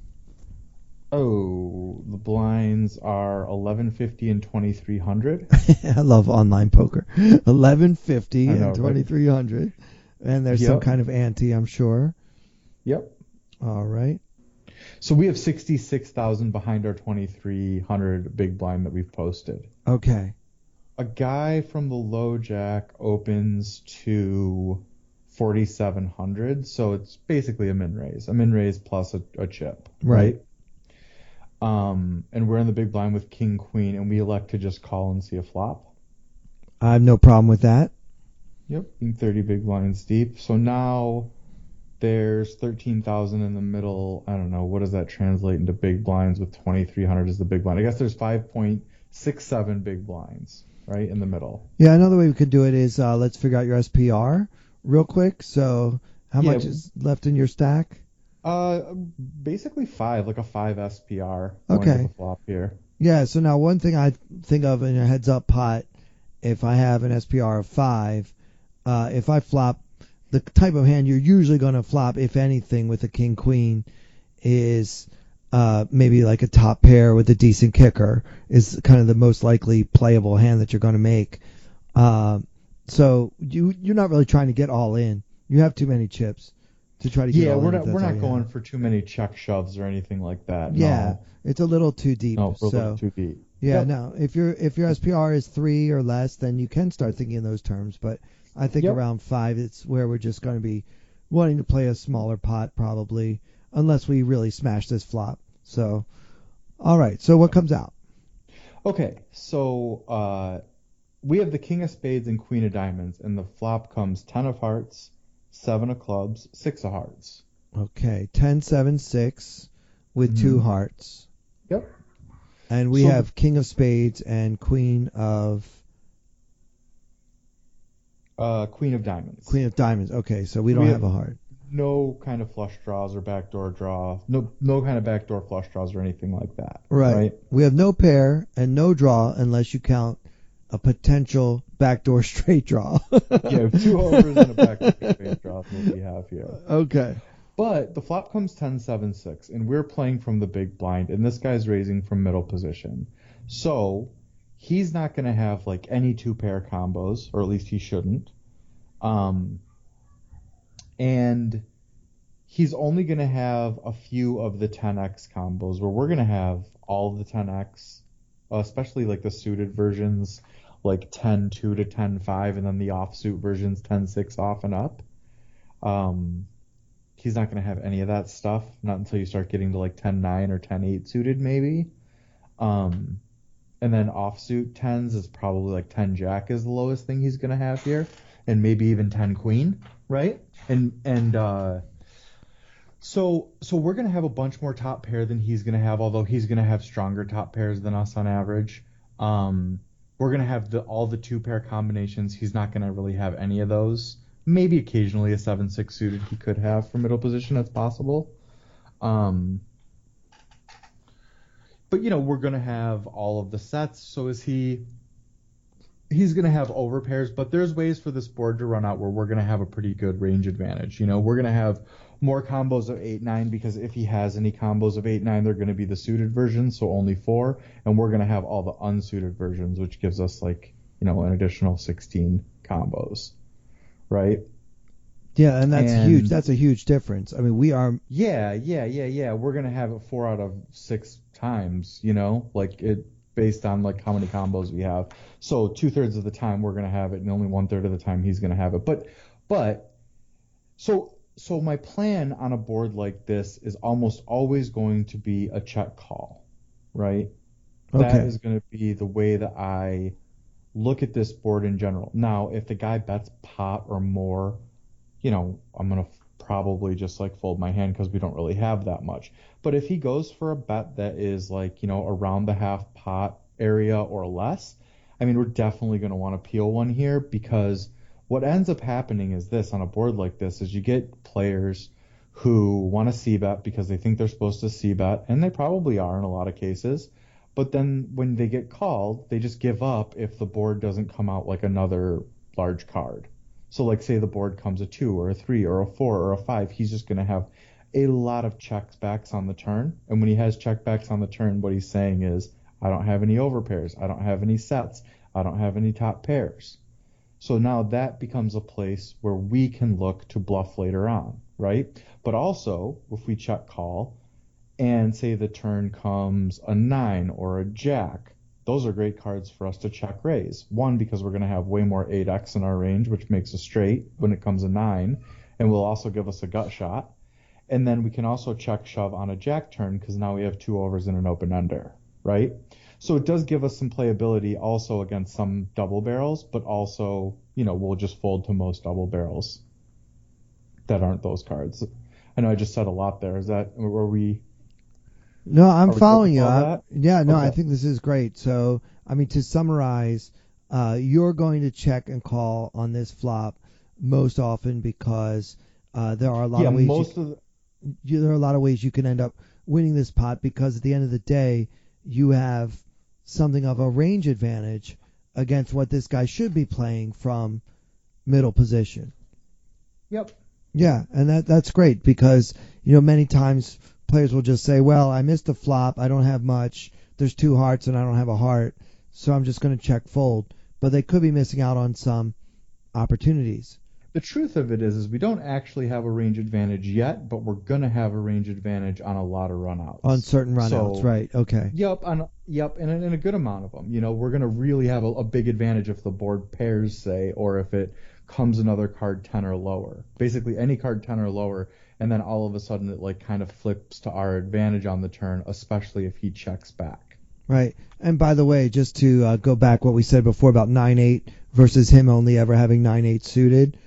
Oh, the blinds are 1150 and 2300. I love online poker. 1150 and 2300. Right? And there's some kind of ante, I'm sure. Yep. All right. So we have 66,000 behind our 2300 big blind that we've posted. Okay. A guy from the low jack opens to 4700, so it's basically a min raise plus a chip, right? And we're in the big blind with king queen, and we elect to just call and see a flop. I have no problem with that. Yep, being 30 big blinds deep. So now there's 13,000 in the middle. I don't know, what does that translate into big blinds with 2300 is the big blind? I guess there's 5.67 big blinds. right in the middle. Yeah, another way we could do it is let's figure out your SPR real quick. So how much is left in your stack? Basically five, like a five SPR. Okay. The flop here. Yeah. So now one thing I think of in a heads up pot, if I have an SPR of five, if I flop, the type of hand you're usually going to flop, if anything, with a king queen, is maybe like a top pair with a decent kicker is kind of the most likely playable hand that you're going to make. So you're not really trying to get all in. You have too many chips to try to get all in. Yeah, we're not going for too many check shoves or anything like that. Yeah, no. It's a little too deep. No, a little too deep. Yeah, yep. No. If your SPR is three or less, then you can start thinking in those terms. But I think around five, it's where we're just going to be wanting to play a smaller pot probably, unless we really smash this flop. So, all right. So what comes out? Okay. So we have the king of spades and queen of diamonds, and the flop comes 10 of hearts, 7 of clubs, 6 of hearts. Okay, 10, 7, 6 with 2 hearts. Yep. And we have king of spades and queen of diamonds. Queen of diamonds. Okay, so we don't have a heart. No kind of flush draws or backdoor draw. No kind of backdoor flush draws or anything like that. Right. We have no pair and no draw unless you count a potential backdoor straight draw. Yeah, two overs and a backdoor straight draw is what we have here. Okay. But the flop comes 10, 7, 6, and we're playing from the big blind, and this guy's raising from middle position. So he's not going to have like any two-pair combos, or at least he shouldn't. And he's only going to have a few of the 10X combos, where we're going to have all of the 10X, especially like the suited versions, like 10-2 to 10-5, and then the offsuit versions 10-6 off and up. He's not going to have any of that stuff, not until you start getting to like 10-9 or 10-8 suited maybe. And then offsuit 10s is probably like 10 jack is the lowest thing he's going to have here, and maybe even 10 queen, right? So we're going to have a bunch more top pair than he's going to have, although he's going to have stronger top pairs than us on average. We're going to have all the two-pair combinations. He's not going to really have any of those. Maybe occasionally a 7-6 suited he could have from middle position. That's possible. But, we're going to have all of the sets. So he's going to have overpairs. But there's ways for this board to run out where we're going to have a pretty good range advantage. We're going to have more combos of 8-9, because if he has any combos of 8-9, they're going to be the suited versions, so only 4. And we're going to have all the unsuited versions, which gives us, an additional 16 combos. Right? Yeah, and that's huge. That's a huge difference. I mean, we are... Yeah. We're going to have it 4 out of 6 times, based on, how many combos we have. So 2/3 of the time we're going to have it, and only 1/3 of the time he's going to have it. So my plan on a board like this is almost always going to be a check call, right? Okay. That is going to be the way that I... look at this board in general. Now, if the guy bets pot or more, I'm going to probably just fold my hand because we don't really have that much. But if he goes for a bet that is around the half pot area or less, we're definitely going to want to peel one here, because what ends up happening is this on a board like this is you get players who want to c-bet because they think they're supposed to c-bet, and they probably are in a lot of cases. But then when they get called, they just give up if the board doesn't come out like another large card. So say the board comes a 2 or a 3 or a 4 or a 5, he's just going to have a lot of checks backs on the turn. And when he has check backs on the turn, what he's saying is, I don't have any overpairs. I don't have any sets. I don't have any top pairs. So now that becomes a place where we can look to bluff later on, right? But also, if we check call, and say the turn comes a 9 or a jack, those are great cards for us to check raise. One, because we're going to have way more 8x in our range, which makes a straight when it comes a 9, and will also give us a gut shot. And then we can also check shove on a jack turn, because now we have two overs and an open ender, right? So it does give us some playability also against some double barrels, but also, we'll just fold to most double barrels that aren't those cards. I know I just said a lot there. Is that where we... No, I'm following you. I think this is great. So, to summarize, you're going to check and call on this flop most often because there are a lot of ways. There are a lot of ways you can end up winning this pot because at the end of the day, you have something of a range advantage against what this guy should be playing from middle position. Yep. Yeah, and that's great because, you know, many times players will just say, well, I missed a flop, I don't have much, there's two hearts and I don't have a heart, so I'm just going to check fold. But they could be missing out on some opportunities. The truth of it is we don't actually have a range advantage yet, but we're going to have a range advantage on a lot of runouts. On certain runouts, right, okay. Yep, and in a good amount of them. You know, we're going to really have a big advantage if the board pairs, say, or if it comes another card 10 or lower. Basically, any card 10 or lower, and then all of a sudden it, like, kind of flips to our advantage on the turn, especially if he checks back. Right, and by the way, just to go back what we said before about 9-8 versus him only ever having 9-8 suited,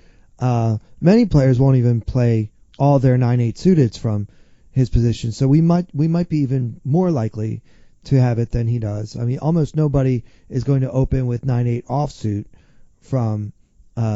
many players won't even play all their 9-8 suiteds from his position, so we might be even more likely to have it than he does. I mean, almost nobody is going to open with 9-8 offsuit from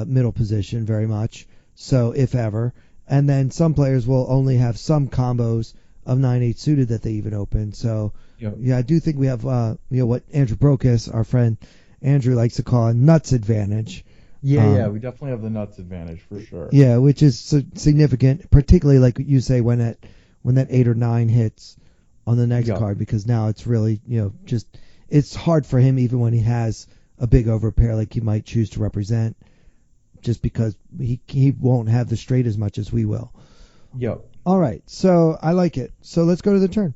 middle position very much, so if ever. And then some players will only have some combos of 9-8 suited that they even open. So yep. Yeah, I do think we have what Andrew Brokus, our friend Andrew, likes to call a nuts advantage. Yeah, we definitely have the nuts advantage for sure. Yeah, which is significant, particularly like you say when that 8 or 9 hits on the next card, because now it's really, you know, just it's hard for him even when he has a big overpair like he might choose to represent, just because he won't have the straight as much as we will. Yep. All right, so I like it. So let's go to the turn.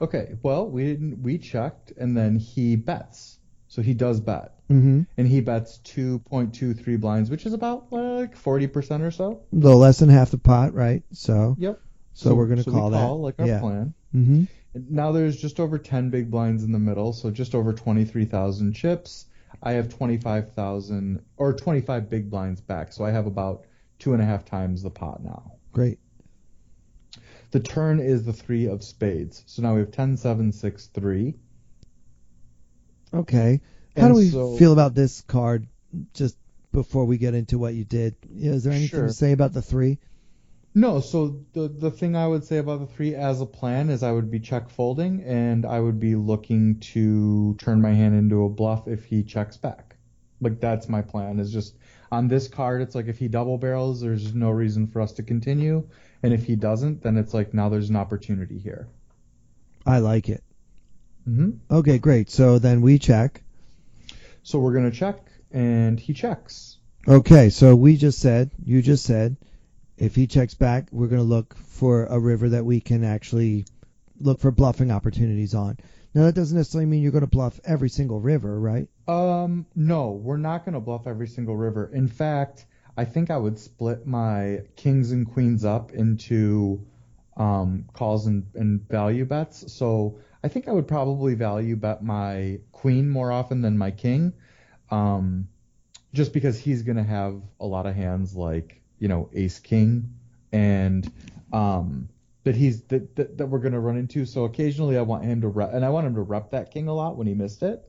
Okay. Well, we checked and then he bets. So he does bet. Mm-hmm. And he bets 2.23 blinds, which is about like 40% or so. A little less than half the pot, right? So yep. So we're going to call that. So we call like our plan. Mm-hmm. Now there's just over 10 big blinds in the middle, so just over 23,000 chips. I have 25,000 or 25 big blinds back, so I have about 2.5 times the pot now. Great. The turn is the 3 of spades. So now we have 10, 7, 6, 3. Okay. How do we feel about this card just before we get into what you did? Is there anything to say about the 3? No, so the thing I would say about the 3 as a plan is I would be check folding, and I would be looking to turn my hand into a bluff if he checks back. Like, that's my plan, is just on this card, it's like if he double barrels, there's no reason for us to continue, and if he doesn't, then it's like now there's an opportunity here. I like it. Mm-hmm. Okay, great. So then we check. So we're going to check, and he checks. Okay, so you just said, if he checks back, we're going to look for a river that we can actually look for bluffing opportunities on. Now, that doesn't necessarily mean you're going to bluff every single river, right? No, we're not going to bluff every single river. In fact, I think I would split my kings and queens up into calls and value bets. So I think I would probably value bet my queen more often than my king, just because he's going to have a lot of hands like, you know, ace king, and that we're going to run into. So occasionally I want him to rep, and I want him to rep that king a lot when he missed it,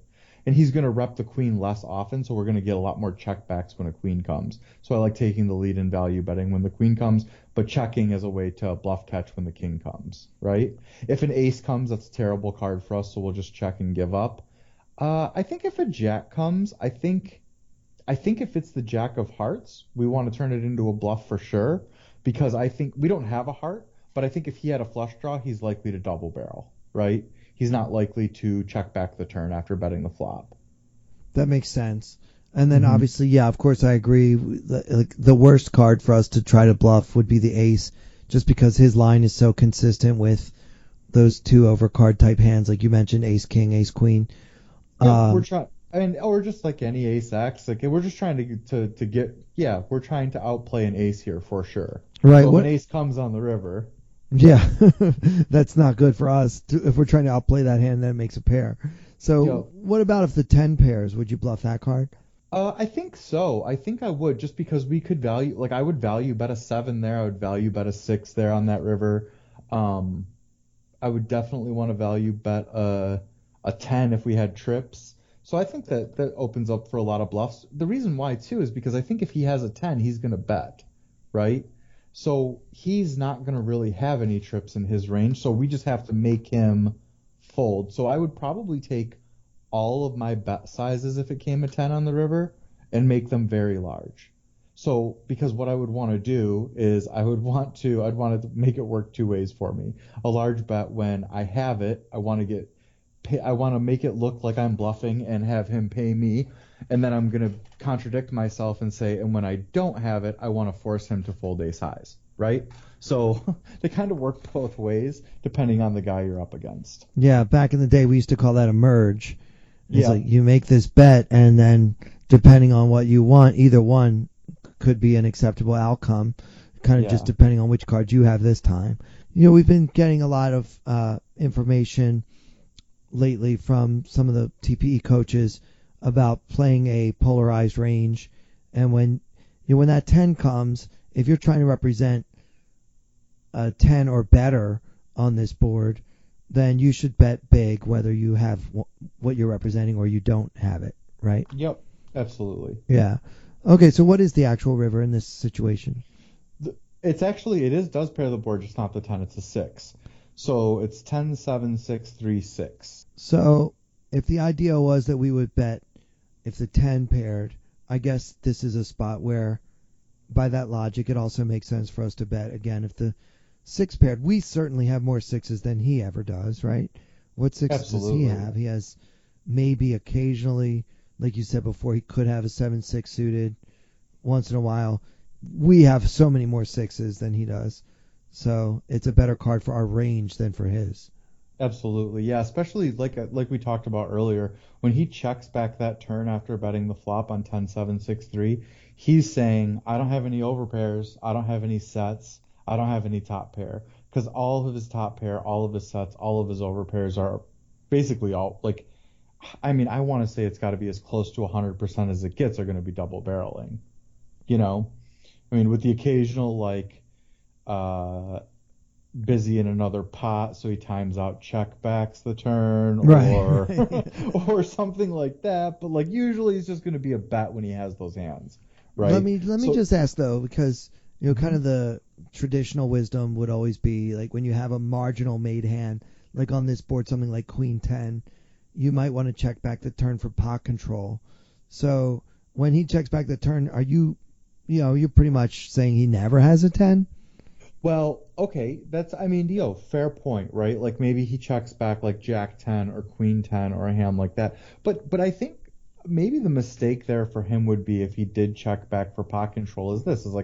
and he's going to rep the queen less often. So we're going to get a lot more checkbacks when a queen comes. So I like taking the lead in value betting when the queen comes, but checking as a way to bluff catch when the king comes, right? If an ace comes, that's a terrible card for us, so we'll just check and give up. I think if a jack comes, I think if it's the jack of hearts, we want to turn it into a bluff for sure, because I think we don't have a heart, but I think if he had a flush draw, he's likely to double barrel, right? He's not likely to check back the turn after betting the flop. That makes sense. And then obviously, yeah, of course I agree. The worst card for us to try to bluff would be the ace, just because his line is so consistent with those two overcard type hands, like you mentioned, ace king, ace queen. Yeah, we're trying, and or just like any ace x. Like we're just trying to get, yeah, we're trying to outplay an ace here for sure. Right. So when ace comes on the river. Yeah, that's not good for us. If we're trying to outplay that hand, then it makes a pair. So what about if the 10 pairs? Would you bluff that card? I think so. I think I would, just because we could value, like I would value bet a 7 there. I would value bet a 6 there on that river. I would definitely want to value bet a 10 if we had trips. So I think that opens up for a lot of bluffs. The reason why, too, is because I think if he has a 10, he's going to bet, right? So he's not going to really have any trips in his range, so we just have to make him fold. So I would probably take all of my bet sizes if it came a 10 on the river and make them very large. So, because what I would want to do is I'd want to make it work two ways for me. A large bet when I have it, I want to make it look like I'm bluffing and have him pay me. And then I'm going to contradict myself and say, and when I don't have it, I want to force him to fold ace highs, right? So they kind of work both ways depending on the guy you're up against. Yeah. Back in the day, we used to call that a merge. It's yeah. Like you make this bet and then depending on what you want, either one could be an acceptable outcome, kind of just depending on which cards you have this time. You know, we've been getting a lot of information lately from some of the TPE coaches about playing a polarized range, and when that 10 comes, if you're trying to represent a 10 or better on this board, then you should bet big whether you have what you're representing or you don't have it, right? Yep, absolutely. Yeah. Okay, so what is the actual river in this situation? It does pair the board, just not the 10, it's a 6. So it's 10, 7, 6, 3, 6. So if the idea was that we would bet if the 10 paired, I guess this is a spot where, by that logic, it also makes sense for us to bet, again, if the 6 paired. We certainly have more 6s than he ever does, right? What 6s Absolutely. Does he have? He has maybe occasionally... Like you said before, he could have a 7-6 suited once in a while. We have so many more 6s than he does. So it's a better card for our range than for his. Absolutely, yeah. Especially like we talked about earlier, when he checks back that turn after betting the flop on 10-7-6-3, he's saying, I don't have any overpairs, I don't have any sets, I don't have any top pair. Because all of his top pair, all of his sets, all of his overpairs are basically all... like. I mean, I want to say it's got to be as close to 100% as it gets are going to be double barreling, you know? I mean, with the occasional, busy in another pot, so he times out checkbacks the turn or something like that. But, usually it's just going to be a bet when he has those hands, right? Let me just ask, though, because, you know, kind of the traditional wisdom would always be, when you have a marginal made hand, on this board, something like Queen 10, you might want to check back the turn for pot control. So when he checks back the turn, are you're pretty much saying he never has a 10? Well, okay, fair point, right? Maybe he checks back Jack 10 or Queen 10 or a hand like that. But I think maybe the mistake there for him would be if he did check back for pot control is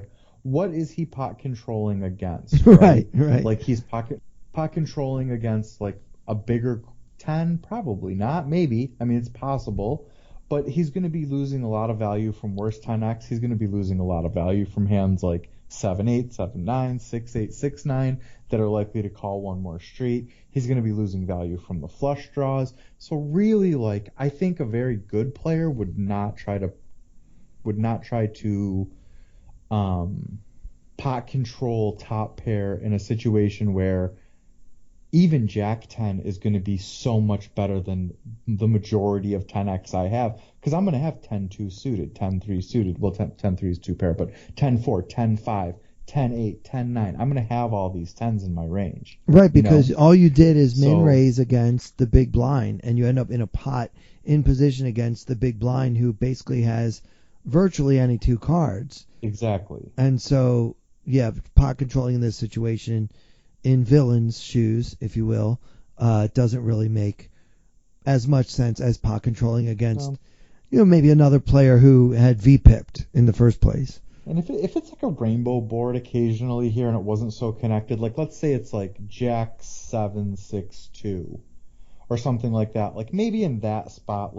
what is he pot controlling against? Right. He's pot controlling against a bigger 10, probably not, maybe. I mean, it's possible, but he's going to be losing a lot of value from worse 10x. He's going to be losing a lot of value from hands like 7-8, 7-9, 6-8, 6-9 that are likely to call one more straight. He's going to be losing value from the flush draws. So really, I think a very good player would not try to pot control top pair in a situation where even Jack 10 is going to be so much better than the majority of 10x I have, because I'm going to have 10-2 suited, 10-3 suited. Well, 10-3 is two pair, but 10-4, 10-5, 10-8, 10-9. I'm going to have all these 10s in my range. Right, because all you did is min-raise against the big blind, and you end up in a pot in position against the big blind who basically has virtually any two cards. Exactly. And so, yeah, pot controlling in this situation in villain's shoes, if you will, doesn't really make as much sense as pot controlling against, maybe another player who had VPIP'd in the first place. And if it's a rainbow board occasionally here and it wasn't so connected, let's say it's Jack 7-6-2 or something like that, maybe in that spot,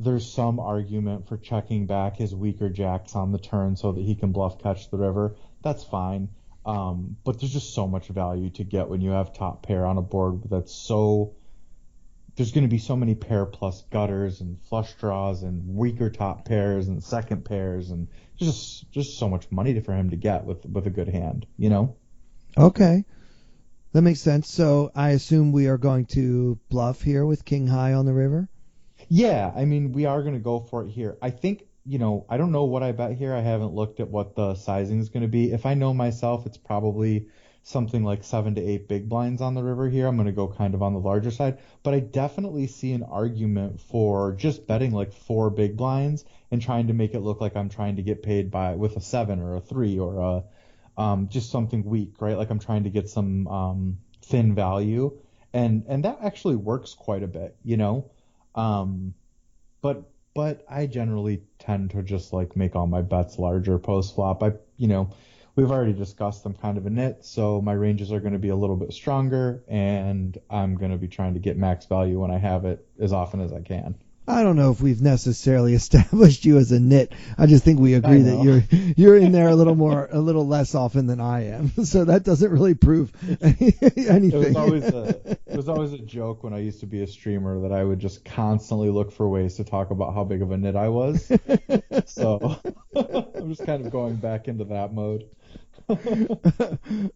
there's some argument for checking back his weaker jacks on the turn so that he can bluff catch the river. That's fine. But there's just so much value to get when you have top pair on a board that's so... There's going to be so many pair plus gutters and flush draws and weaker top pairs and second pairs, and just so much money for him to get with a good hand, Okay. That makes sense. So I assume we are going to bluff here with King High on the river? Yeah, I mean, we are going to go for it here. I think, you know, I don't know what I bet here. I haven't looked at what the sizing is going to be. If I know myself, it's probably something like 7 to 8 big blinds on the river here. I'm going to go kind of on the larger side, but I definitely see an argument for just betting like 4 big blinds and trying to make it look like I'm trying to get paid by with a 7 or a 3 or a just something weak, right? Like I'm trying to get some thin value, and that actually works quite a bit, you know. But I generally tend to just like make all my bets larger post flop. We've already discussed I'm kind of a nit, so my ranges are going to be a little bit stronger, and I'm going to be trying to get max value when I have it as often as I can. I don't know if we've necessarily established you as a nit. I just think we agree that you're in there a little less often than I am. So that doesn't really prove anything. It was always a joke when I used to be a streamer that I would just constantly look for ways to talk about how big of a nit I was. So I'm just kind of going back into that mode.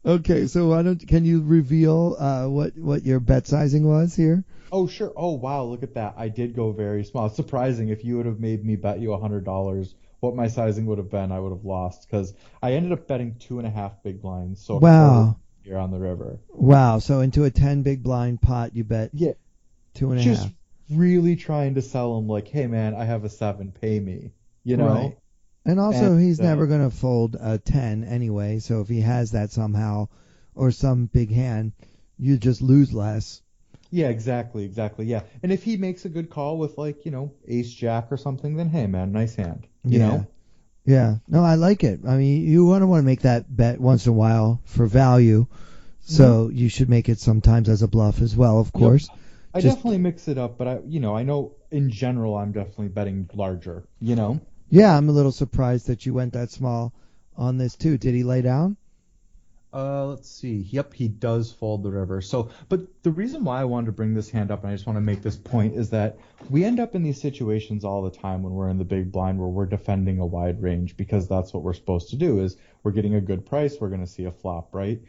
Okay, so can you reveal what your bet sizing was here? Oh, sure. Oh, wow, look at that. I did go very small. It's surprising. If you would have made me bet you $100, what my sizing would have been, I would have lost, because I ended up betting 2.5 big blinds. So wow. Here on the river. Wow. So into a 10 big blind pot, you bet 2.5. Just really trying to sell him like, hey, man, I have a 7. Pay me, you know? Right. And also, he's never going to fold a 10 anyway, so if he has that somehow or some big hand, you just lose less. Yeah, exactly, yeah. And if he makes a good call with, like, you know, ace-jack or something, then, hey, man, nice hand, you know? Yeah. No, I like it. I mean, you want to make that bet once in a while for value, so you should make it sometimes as a bluff as well, of course. Yep. I definitely mix it up, but, I know in general I'm definitely betting larger, you know? Yeah, I'm a little surprised that you went that small on this, too. Did he lay down? Let's see. Yep, he does fold the river. So, but the reason why I wanted to bring this hand up, and I just want to make this point, is that we end up in these situations all the time when we're in the big blind where we're defending a wide range, because that's what we're supposed to do. Is we're getting a good price, we're going to see a flop, right?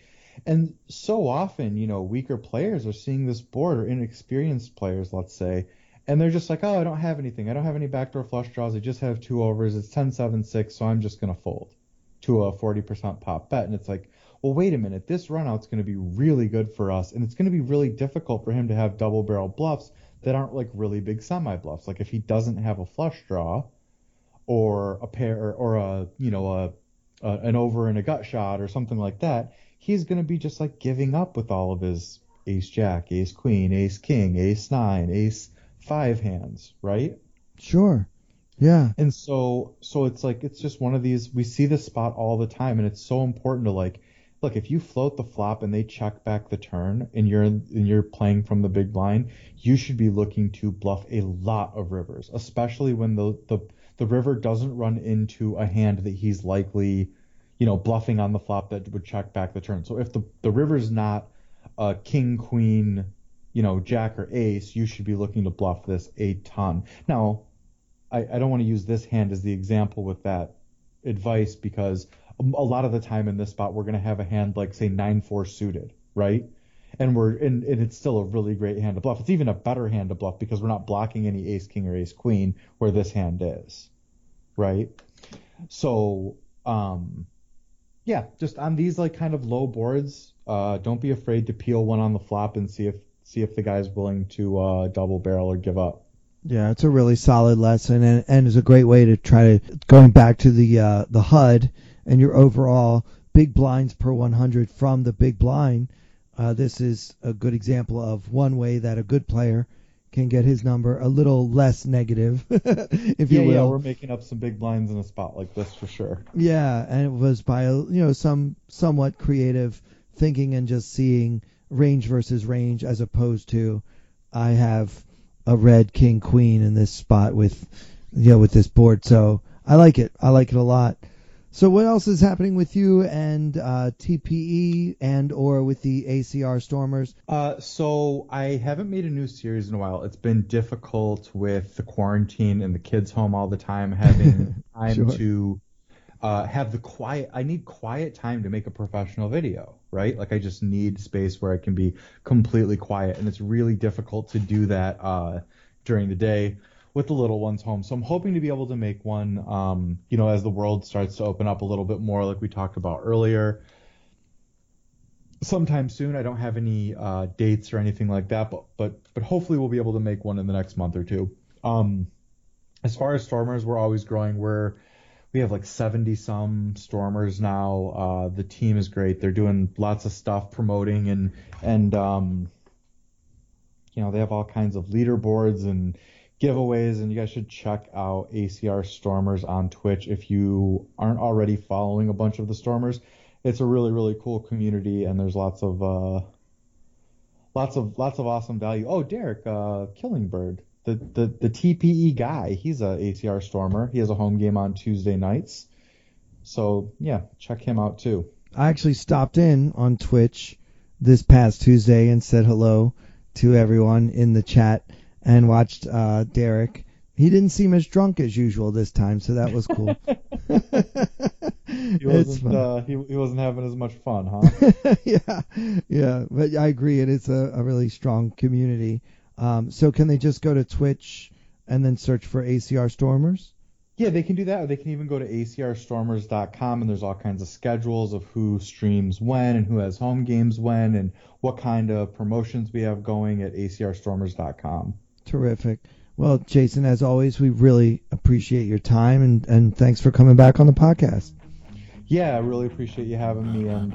And so often, you know, weaker players are seeing this board, or inexperienced players, let's say, and they're just like, oh, I don't have anything. I don't have any backdoor flush draws. I just have 2 overs. It's 10-7-6, so I'm just going to fold to a 40% pop bet. And it's like, well, wait a minute, this runout's going to be really good for us, and it's going to be really difficult for him to have double barrel bluffs that aren't like really big semi bluffs. Like if he doesn't have a flush draw or a pair or an over and a gut shot or something like that, he's going to be just like giving up with all of his ace jack, ace queen, ace king, ace nine, ace 5 hands, right? Sure. Yeah. And so it's like, it's just one of these, we see this spot all the time, and it's so important to like, look, if you float the flop and they check back the turn and you're playing from the big blind, you should be looking to bluff a lot of rivers, especially when the river doesn't run into a hand that he's likely, you know, bluffing on the flop that would check back the turn. So if the river's not a king, queen, you know, jack or ace, you should be looking to bluff this a ton. Now, I don't want to use this hand as the example with that advice, because a lot of the time in this spot, we're going to have a hand like, say, 9-4 suited, right? And it's still a really great hand to bluff. It's even a better hand to bluff because we're not blocking any ace king or ace queen where this hand is, right? So, yeah, just on these like kind of low boards, don't be afraid to peel one on the flop and see if the guy's willing to double barrel or give up. Yeah, it's a really solid lesson, and it's a great way to try to, going back to the HUD and your overall big blinds per 100 from the big blind, this is a good example of one way that a good player can get his number a little less negative, if you will. Yeah, we're making up some big blinds in a spot like this for sure. Yeah, and it was by, some somewhat creative thinking and just seeing range versus range as opposed to I have a red king queen in this spot with this board. So I like it a lot. So what else is happening with you and TPE and or with the ACR Stormers? So I haven't made a new series in a while. It's been difficult with the quarantine and the kids home all the time, having time to have the quiet. I need quiet time to make a professional video, right? Like I just need space where I can be completely quiet, and it's really difficult to do that during the day with the little ones home. So I'm hoping to be able to make one, you know, as the world starts to open up a little bit more, like we talked about earlier. Sometime soon. I don't have any dates or anything like that, but hopefully we'll be able to make one in the next month or two. As far as Stormers, we're always growing. We have like 70 some Stormers now. The team is great. They're doing lots of stuff, promoting and you know, they have all kinds of leaderboards and giveaways, and you guys should check out ACR Stormers on Twitch if you aren't already following a bunch of the Stormers. It's a really, really cool community, and there's lots of awesome value. Oh, Derek, Killingbird, the TPE guy, he's a ACR Stormer. He has a home game on Tuesday nights, so yeah, check him out too. I actually stopped in on Twitch this past Tuesday and said hello to everyone in the chat and watched Derek. He didn't seem as drunk as usual this time, so that was cool. He wasn't having as much fun, huh? yeah, but I agree, and it's a really strong community. So can they just go to Twitch and then search for ACR Stormers? Yeah, they can do that, or they can even go to ACRStormers.com, and there's all kinds of schedules of who streams when and who has home games when and what kind of promotions we have going at ACRStormers.com. Terrific. Well, Jason, as always, we really appreciate your time, and thanks for coming back on the podcast. Yeah, I really appreciate you having me, and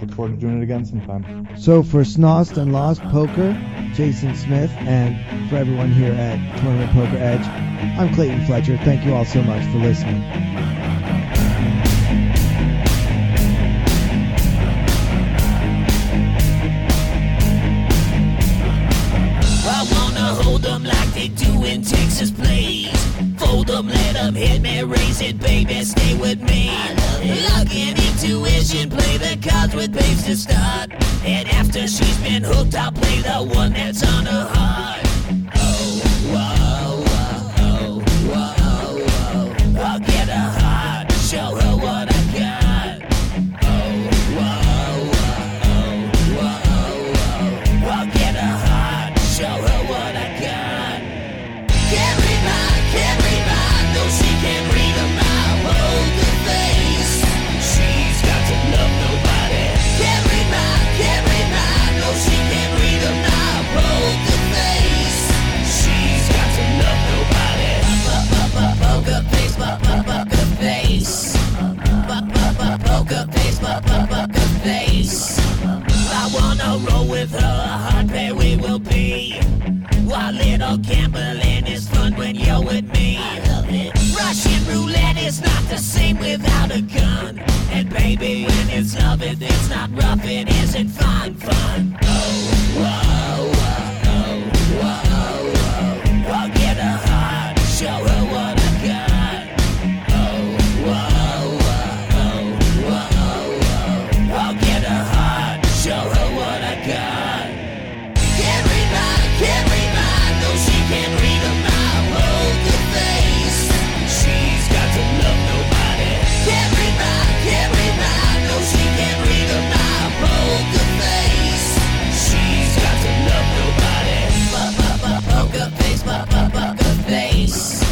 look forward to doing it again sometime. So for Snost and Lost Poker, Jason Smith, and for everyone here at Tournament Poker Edge, I'm Clayton Fletcher. Thank you all so much for listening. In Texas, please fold them, let them hit me, raise it, baby, stay with me. Luck and intuition, play the cards with babes to start. And after she's been hooked, I'll play the one that's on her heart. Oh, whoa, whoa, whoa, whoa, I'll get her heart, show her what I got. Oh, whoa, whoa, whoa, whoa, I'll get her heart, show her what I got. Poker face, poker face. Poker face, poker face. I wanna roll with her, a hard pair we will be. While little gambling is fun when you're with me. Russian roulette is not the same without a gun. And baby, when it's love, it's not rough, it isn't fun, fun. Oh, whoa, whoa, whoa, whoa. I'll get her hard, show her what I got. Oh, whoa, whoa, whoa, whoa. I'll get her hard, show her what I got. Can't read mine, no, she can't read her mind. Hold the face, she's got to love nobody. Can't read mine, no, she can't read her mind. Hold the face, she's got to love nobody. Poker face, poker face.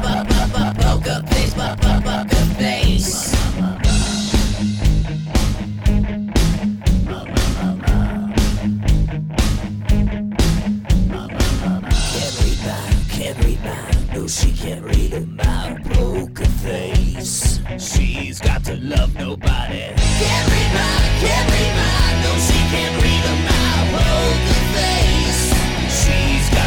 Poker face, poker face. She can't read about poker face. She's got to love nobody. Can't read my, no, she can't read about poker face. She's got